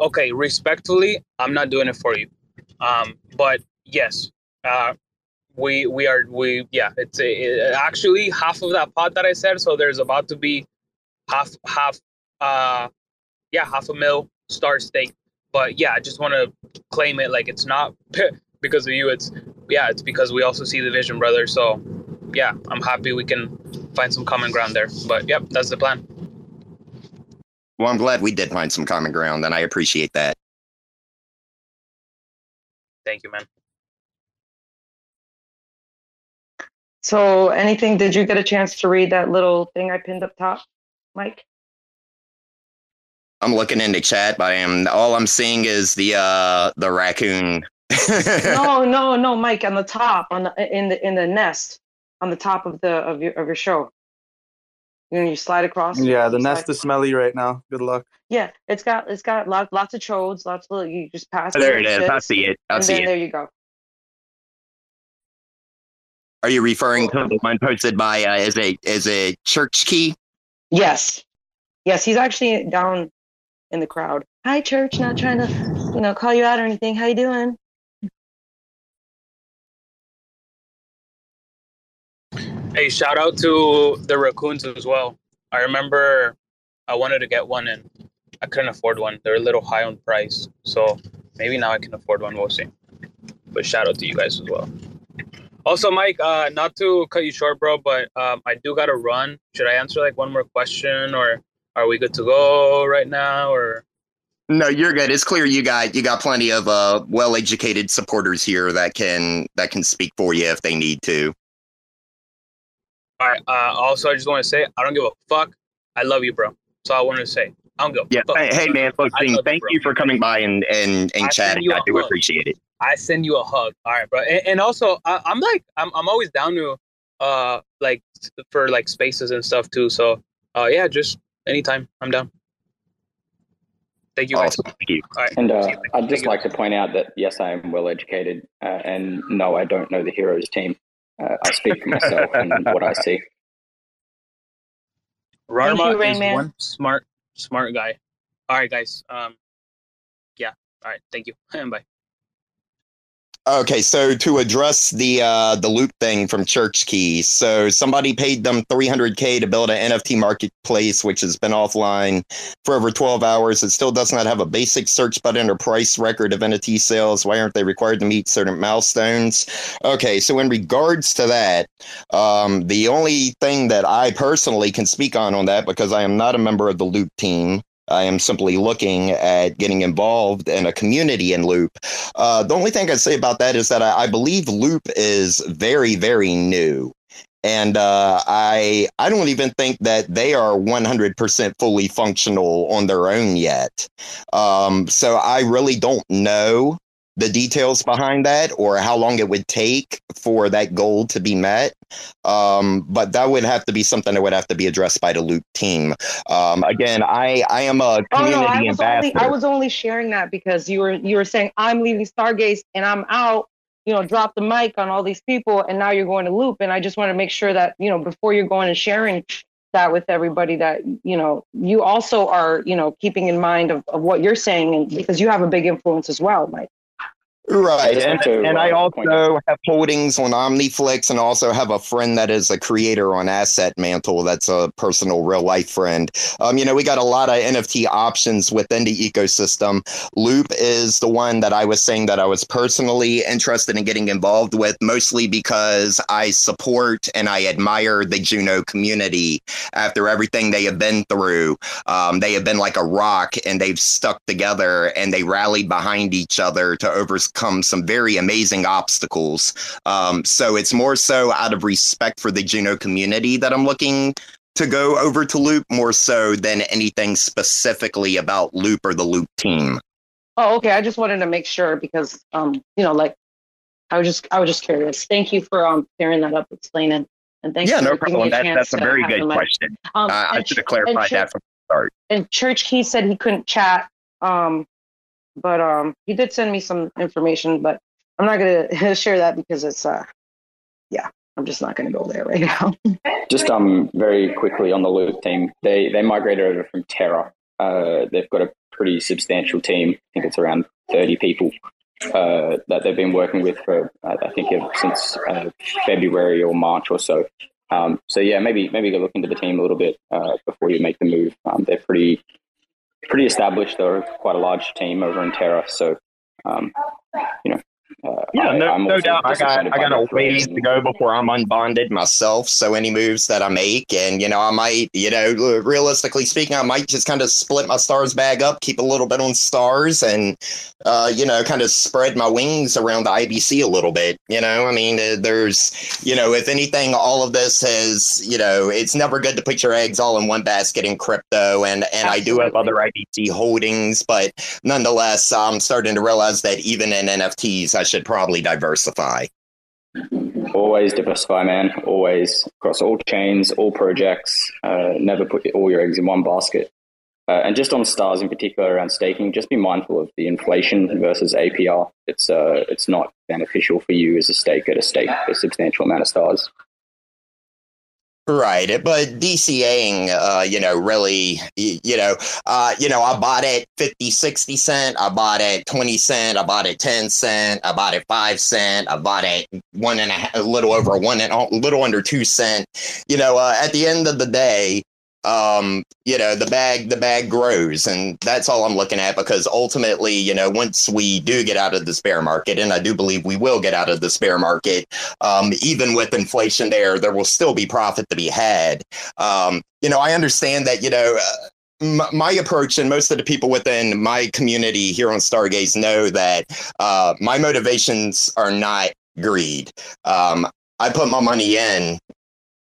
Okay, respectfully, I'm not doing it for you, but yes, we are. It's actually half of that pot that I said. So there's about to be half a mil star stake. But yeah, I just want to claim it like it's not because of you. It's because we also see the vision, brother. So yeah, I'm happy we can find some common ground there. But yep, that's the plan. Well, I'm glad we did find some common ground, and I appreciate that. Thank you, man. So anything, did you get a chance to read that little thing I pinned up top, Mike? I'm looking in the chat, but all I'm seeing is the raccoon. No, Mike, on the top, in the nest, on the top of your show. You slide across. Yeah, the nest is smelly right now. Good luck. Yeah, it's got lots of chodes, you just pass. There it is. I see it. There you go. Are you referring to the one posted by as a church key? Yes. Yes, he's actually down in the crowd. Hi, church. Not trying to, call you out or anything. How you doing? Hey, shout out to the raccoons as well. I remember I wanted to get one and I couldn't afford one. They're a little high on price. So maybe now I can afford one. We'll see. But shout out to you guys as well. Also, Mike, not to cut you short, bro, but I do got to run. Should I answer one more question, or are we good to go right now? Or no, you're good. It's clear you got plenty of well-educated supporters here that can speak for you if they need to. All right. Also, I just want to say I don't give a fuck. I love you, bro. That's all I wanted to say. I don't give a fuck. Hey, man, folks, thank you for coming by and chatting. I do appreciate it. I send you a hug. All right, bro. And also, I'm always down to, for spaces and stuff too. So, yeah, just anytime I'm down. Thank you. Awesome. Thank you. All right. And I'd just like to point out that yes, I am well educated, and no, I don't know the Heroes team. I speak for myself and what I see. Rarma is one smart guy. All right, guys. Yeah. All right. Thank you. And bye. Okay, so to address the Loop thing from Church Key, so somebody paid them $300K to build an NFT marketplace, which has been offline for over 12 hours. It still does not have a basic search button or price record of NFT sales. Why aren't they required to meet certain milestones? Okay, so in regards to that, the only thing that I personally can speak on that, because I am not a member of the Loop team, I am simply looking at getting involved in a community in Loop. The only thing I'd say about that is that I believe Loop is very, very new. And I don't even think that they are 100% fully functional on their own yet. So I really don't know the details behind that or how long it would take for that goal to be met. But that would have to be something that would have to be addressed by the Loop team. Again, I am a community ambassador. I was only sharing that because you were saying I'm leaving Stargaze and I'm out, drop the mic on all these people. And now you're going to Loop. And I just want to make sure that, before you're going and sharing that with everybody that, you also are, keeping in mind of what you're saying, and because you have a big influence as well, Mike. Right. And I also have holdings on OmniFlix and also have a friend that is a creator on Asset Mantle. That's a personal real life friend. We got a lot of NFT options within the ecosystem. Loop is the one that I was saying that I was personally interested in getting involved with, mostly because I support and I admire the Juno community after everything they have been through. They have been like a rock and they've stuck together and they rallied behind each other to overcome some very amazing obstacles. So it's more so out of respect for the Juno community that I'm looking to go over to Loop more so than anything specifically about Loop or the Loop team. Oh, okay. I just wanted to make sure because, I was just curious. Thank you for clearing that up, explaining. And thanks. Yeah, no problem. That's a very good question. I should have clarified that from the start. And Church Key said he couldn't chat. But he did send me some information, but I'm not going to share that because it's, I'm just not going to go there right now. Just very quickly on the Loop team, they migrated over from Terra. They've got a pretty substantial team. I think it's around 30 people that they've been working with for, since February or March or so. So, yeah, maybe go look into the team a little bit before you make the move. They're pretty established. They're quite a large team over in Terra, so no doubt. I got a ways to go before I'm unbonded myself. So any moves that I make, and I might, realistically speaking, I might just kind of split my stars bag up, keep a little bit on stars, and kind of spread my wings around the IBC a little bit. There's, if anything, all of this has, it's never good to put your eggs all in one basket in crypto, and I do have other IBC holdings, but nonetheless, I'm starting to realize that even in NFTs, I should probably diversify. Always diversify, man. Always across all chains, all projects. Never put all your eggs in one basket. And just on stars in particular around staking, just be mindful of the inflation versus APR. It's not beneficial for you as a staker to stake a substantial amount of stars. Right, but DCAing, really, I bought it 50, 60 cent, I bought it 20 cent, I bought it 10 cent, I bought it 5 cent, I bought it a little under 2 cent. At the end of the day, the bag grows, and that's all I'm looking at, because ultimately, once we do get out of this bear market, and I do believe we will get out of this bear market, even with inflation there will still be profit to be had. I understand that, my approach, and most of the people within my community here on Stargaze know that my motivations are not greed. I put my money in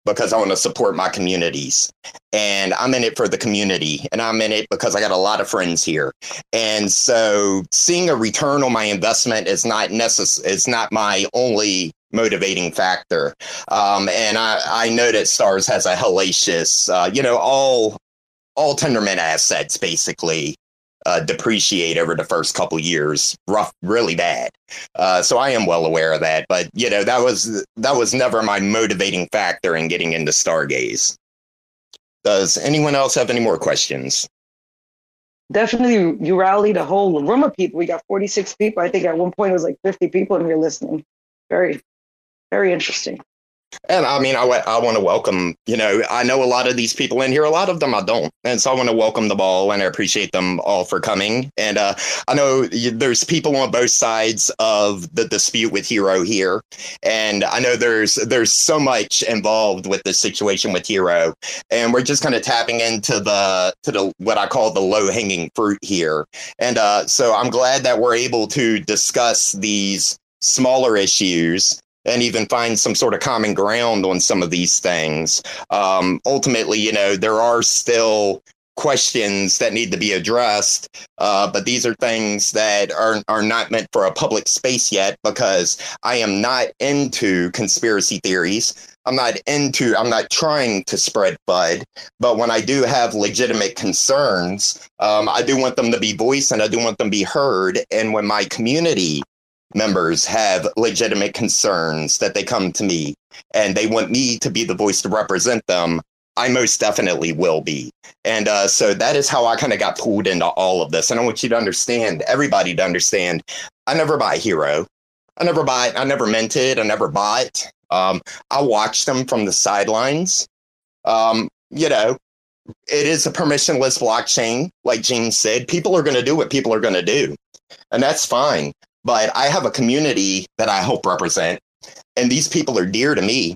because I want to support my communities, and I'm in it for the community, and I'm in it because I got a lot of friends here. And so seeing a return on my investment is not necessary. It's not my only motivating factor. And I know that stars has a hellacious, all Tendermint assets basically depreciate over the first couple years, really bad. So I am well aware of that, but that was never my motivating factor in getting into Stargaze. Does anyone else have any more questions? Definitely, you rallied a whole room of people. We got 46 people. I think at one point it was like 50 people in here listening. Very, very interesting. And I mean, I want to welcome, I know a lot of these people in here, a lot of them I don't. And so I want to welcome them all, and I appreciate them all for coming. And I know there's people on both sides of the dispute with Hero here. And I know there's so much involved with this situation with Hero. And we're just kind of tapping into the what I call the low hanging fruit here. And so I'm glad that we're able to discuss these smaller issues and even find some sort of common ground on some of these things. Ultimately, there are still questions that need to be addressed, but these are things that are not meant for a public space yet, because I am not into conspiracy theories. I'm not trying to spread FUD, but when I do have legitimate concerns, I do want them to be voiced, and I do want them to be heard. And when my community members have legitimate concerns that they come to me and they want me to be the voice to represent them, I most definitely will be. And so that is how I kind of got pulled into all of this. And I want you to understand, everybody to understand, I never buy Hero. I never buy it. I never meant it. I never bought. I watched them from the sidelines. It is a permissionless blockchain. Like Jean said, people are going to do what people are going to do. And that's fine. But I have a community that I help represent, and these people are dear to me,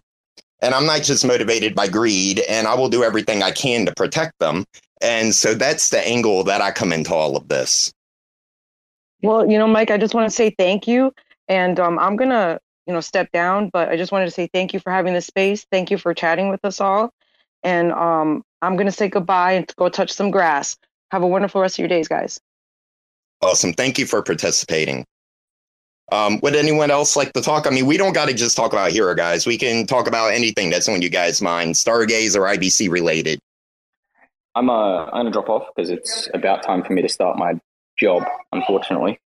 and I'm not just motivated by greed, and I will do everything I can to protect them. And so that's the angle that I come into all of this. Well, Mike, I just want to say thank you. And I'm going to, step down, but I just wanted to say thank you for having this space. Thank you for chatting with us all. And I'm going to say goodbye and go touch some grass. Have a wonderful rest of your days, guys. Awesome. Thank you for participating. Would anyone else like to talk? I mean, we don't got to just talk about Hero, guys. We can talk about anything that's on you guys' mind, Stargaze or IBC related. I'm going to drop off because it's about time for me to start my job, unfortunately.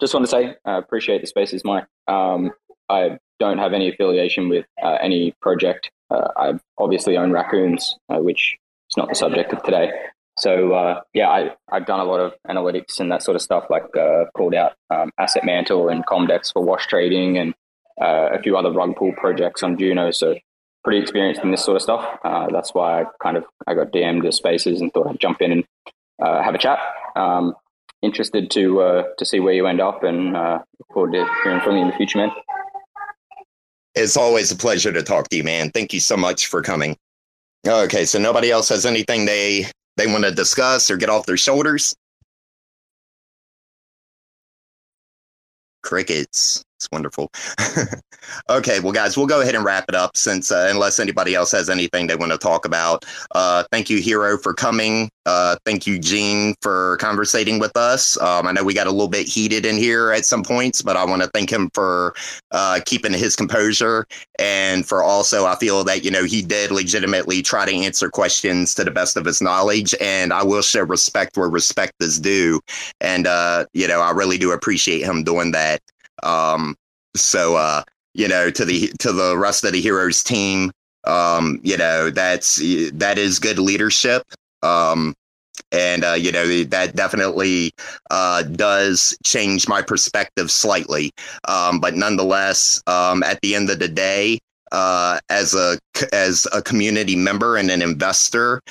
Just want to say I appreciate the spaces, Mike. I don't have any affiliation with any project. I obviously own Raccoons, which is not the subject of today. So, I've done a lot of analytics and that sort of stuff, like called out Asset Mantle and Comdex for wash trading, and a few other rug pull projects on Juno. So pretty experienced in this sort of stuff. That's why I got DM'd to spaces and thought I'd jump in and have a chat. Interested to see where you end up, and look forward to hearing from you in the future, man. It's always a pleasure to talk to you, man. Thank you so much for coming. Okay, so nobody else has anything they want to discuss or get off their shoulders? Crickets. It's wonderful. Okay, well, guys, we'll go ahead and wrap it up since unless anybody else has anything they want to talk about. Thank you, Hero, for coming. Thank you, Jean, for conversating with us. I know we got a little bit heated in here at some points, but I want to thank him for keeping his composure, and for also, I feel that, you know, he did legitimately try to answer questions to the best of his knowledge, and I will show respect where respect is due. And, you know, I really do appreciate him doing that. So, you know, to the rest of the Heroes team, you know, that is good leadership. And you know, that definitely does change my perspective slightly. But nonetheless, at the end of the day, as a community member and an investor,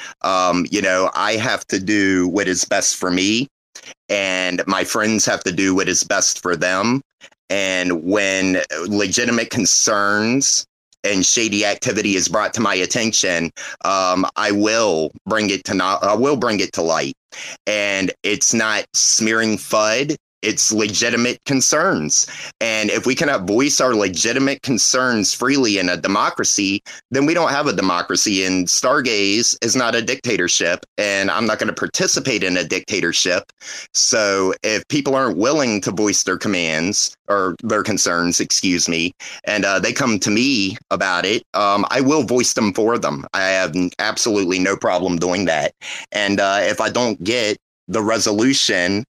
you know, I have to do what is best for me, and my friends have to do what is best for them. And when legitimate concerns and shady activity is brought to my attention, I will bring it to light. And it's not smearing FUD. It's legitimate concerns. And if we cannot voice our legitimate concerns freely in a democracy, then we don't have a democracy. And Stargaze is not a dictatorship. And I'm not going to participate in a dictatorship. So if people aren't willing to voice their commands or their concerns, excuse me, and they come to me about it, I will voice them for them. I have absolutely no problem doing that. And if I don't get the resolution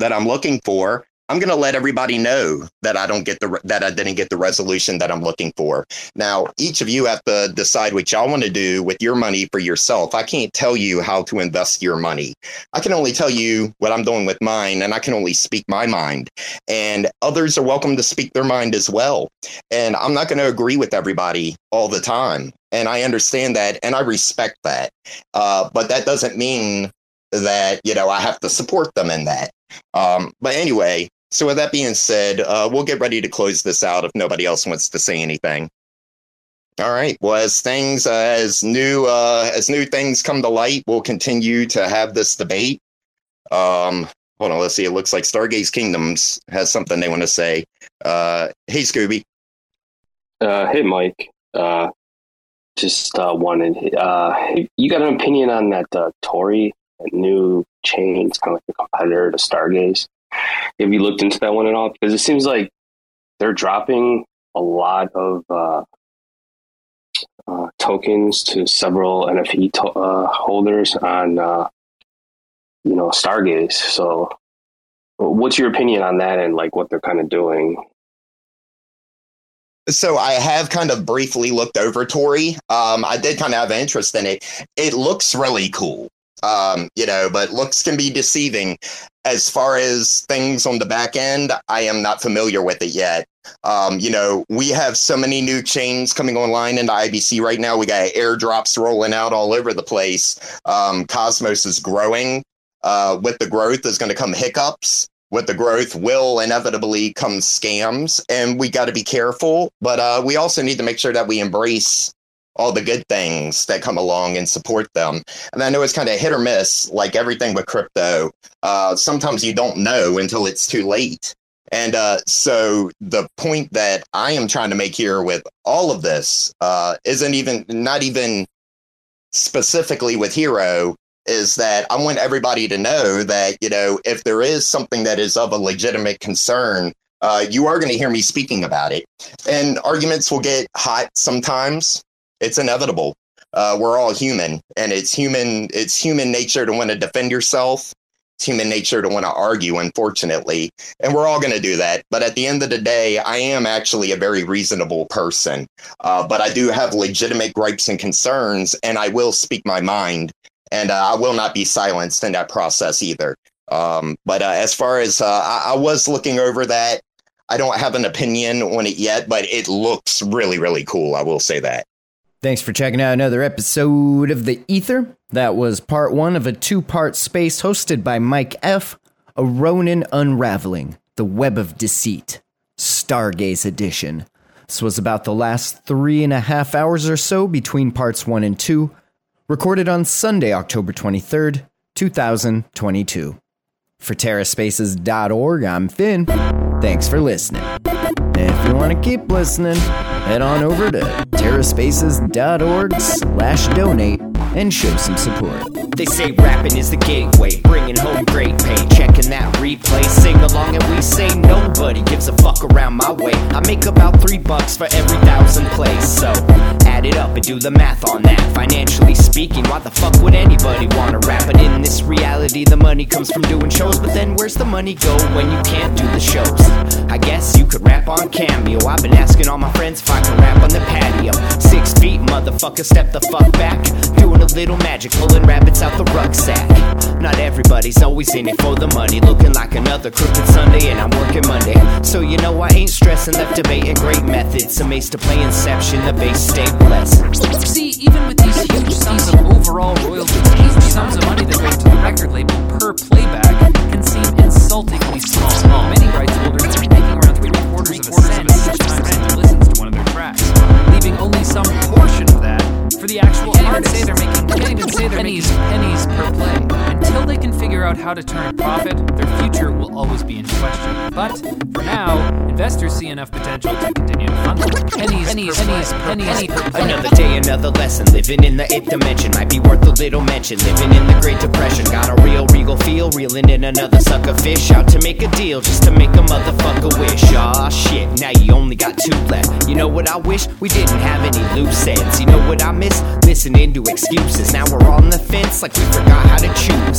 that I'm looking for, I'm going to let everybody know that I didn't get the resolution that I'm looking for. Now, each of you have to decide what y'all want to do with your money for yourself. I can't tell you how to invest your money. I can only tell you what I'm doing with mine, and I can only speak my mind. And others are welcome to speak their mind as well. And I'm not going to agree with everybody all the time. And I understand that, and I respect that. But that doesn't mean that, you know, I have to support them in that. But anyway, so with that being said, we'll get ready to close this out if nobody else wants to say anything. All right. Well, as new things come to light, we'll continue to have this debate. Hold on. Let's see. It looks like Stargaze Kingdoms has something they want to say. Hey, Scooby. Hey, Mike. Just wanted. You got an opinion on that Tory? A new chain, it's kind of like a competitor to Stargaze. Have you looked into that one at all? Because it seems like they're dropping a lot of tokens to several NFT holders on, you know, Stargaze. So, what's your opinion on that and like what they're kind of doing? So I have kind of briefly looked over Tory. I did kind of have interest in it. It looks really cool. You know, but looks can be deceiving. As far as things on the back end, I am not familiar with it yet. You know, we have so many new chains coming online in the IBC right now. We got airdrops rolling out all over the place. Cosmos is growing. With the growth is going to come hiccups. With the growth will inevitably come scams. And we got to be careful. But we also need to make sure that we embrace all the good things that come along and support them. And I know it's kind of hit or miss, like everything with crypto. Sometimes you don't know until it's too late. And so the point that I am trying to make here with all of this isn't even specifically with Hero, is that I want everybody to know that, you know, if there is something that is of a legitimate concern, you are going to hear me speaking about it. And arguments will get hot sometimes. It's inevitable. We're all human, and it's human nature to want to defend yourself. It's human nature to want to argue, unfortunately, and we're all going to do that. But at the end of the day, I am actually a very reasonable person, but I do have legitimate gripes and concerns, and I will speak my mind, and I will not be silenced in that process either. But as far as I was looking over that, I don't have an opinion on it yet, but it looks really, really cool. I will say that. Thanks for checking out another episode of The Ether. That was part one of a two-part space hosted by Mike F., a Ronin Unraveling, The Web of Deceit, Stargaze Edition. This was about the last 3.5 hours or so between parts 1 and 2, recorded on Sunday, October 23rd, 2022. For TerraSpaces.org, I'm Finn. Thanks for listening. If you want to keep listening, head on over to terraspaces.org/donate and show some support. They say rapping is the gateway, bringing home great pay. Checking that replay, sing along and we say nobody gives a fuck around my way. I make about $3 for every 1,000 plays, so add it up and do the math on that. Financially speaking, why the fuck would anybody wanna rap? But in this reality, the money comes from doing shows. But then where's the money go when you can't do the shows? I guess you could rap on Cameo. I've been asking all my friends if I can rap on the patio. 6 feet, motherfucker, step the fuck back. Doing a little magic, pulling rabbits out the rucksack. Not everybody's always in it for the money. Looking like another crooked Sunday, and I'm working Monday. So you know I ain't stressing, left debating great methods. Amazed to play Inception, the base stay blessed. See, even with these huge sums of overall royalties, huge sums of money that go to the record label per playback can seem insultingly small. Many rights holders are making around three quarters of a cent each time someone listens to one of their tracks, leaving only some portion of that for the actual artists. Can't even say they're making pennies per play. Until they can figure out how to turn a profit, their future will always be in question. But for now, investors see enough potential to continue to fund them. Pennies per play. Another day, another lesson. Living in the eighth dimension might be worth a little mention. Living in the Great Depression, got a real regal feel. Reeling in another sucker fish, out to make a deal, just to make a motherfucker wish. Aw shit, now you only got 2 left. You know what I wish? We didn't have any loose ends. You know what I miss? Listening to excuses. Now we're on the fence like we forgot how to choose.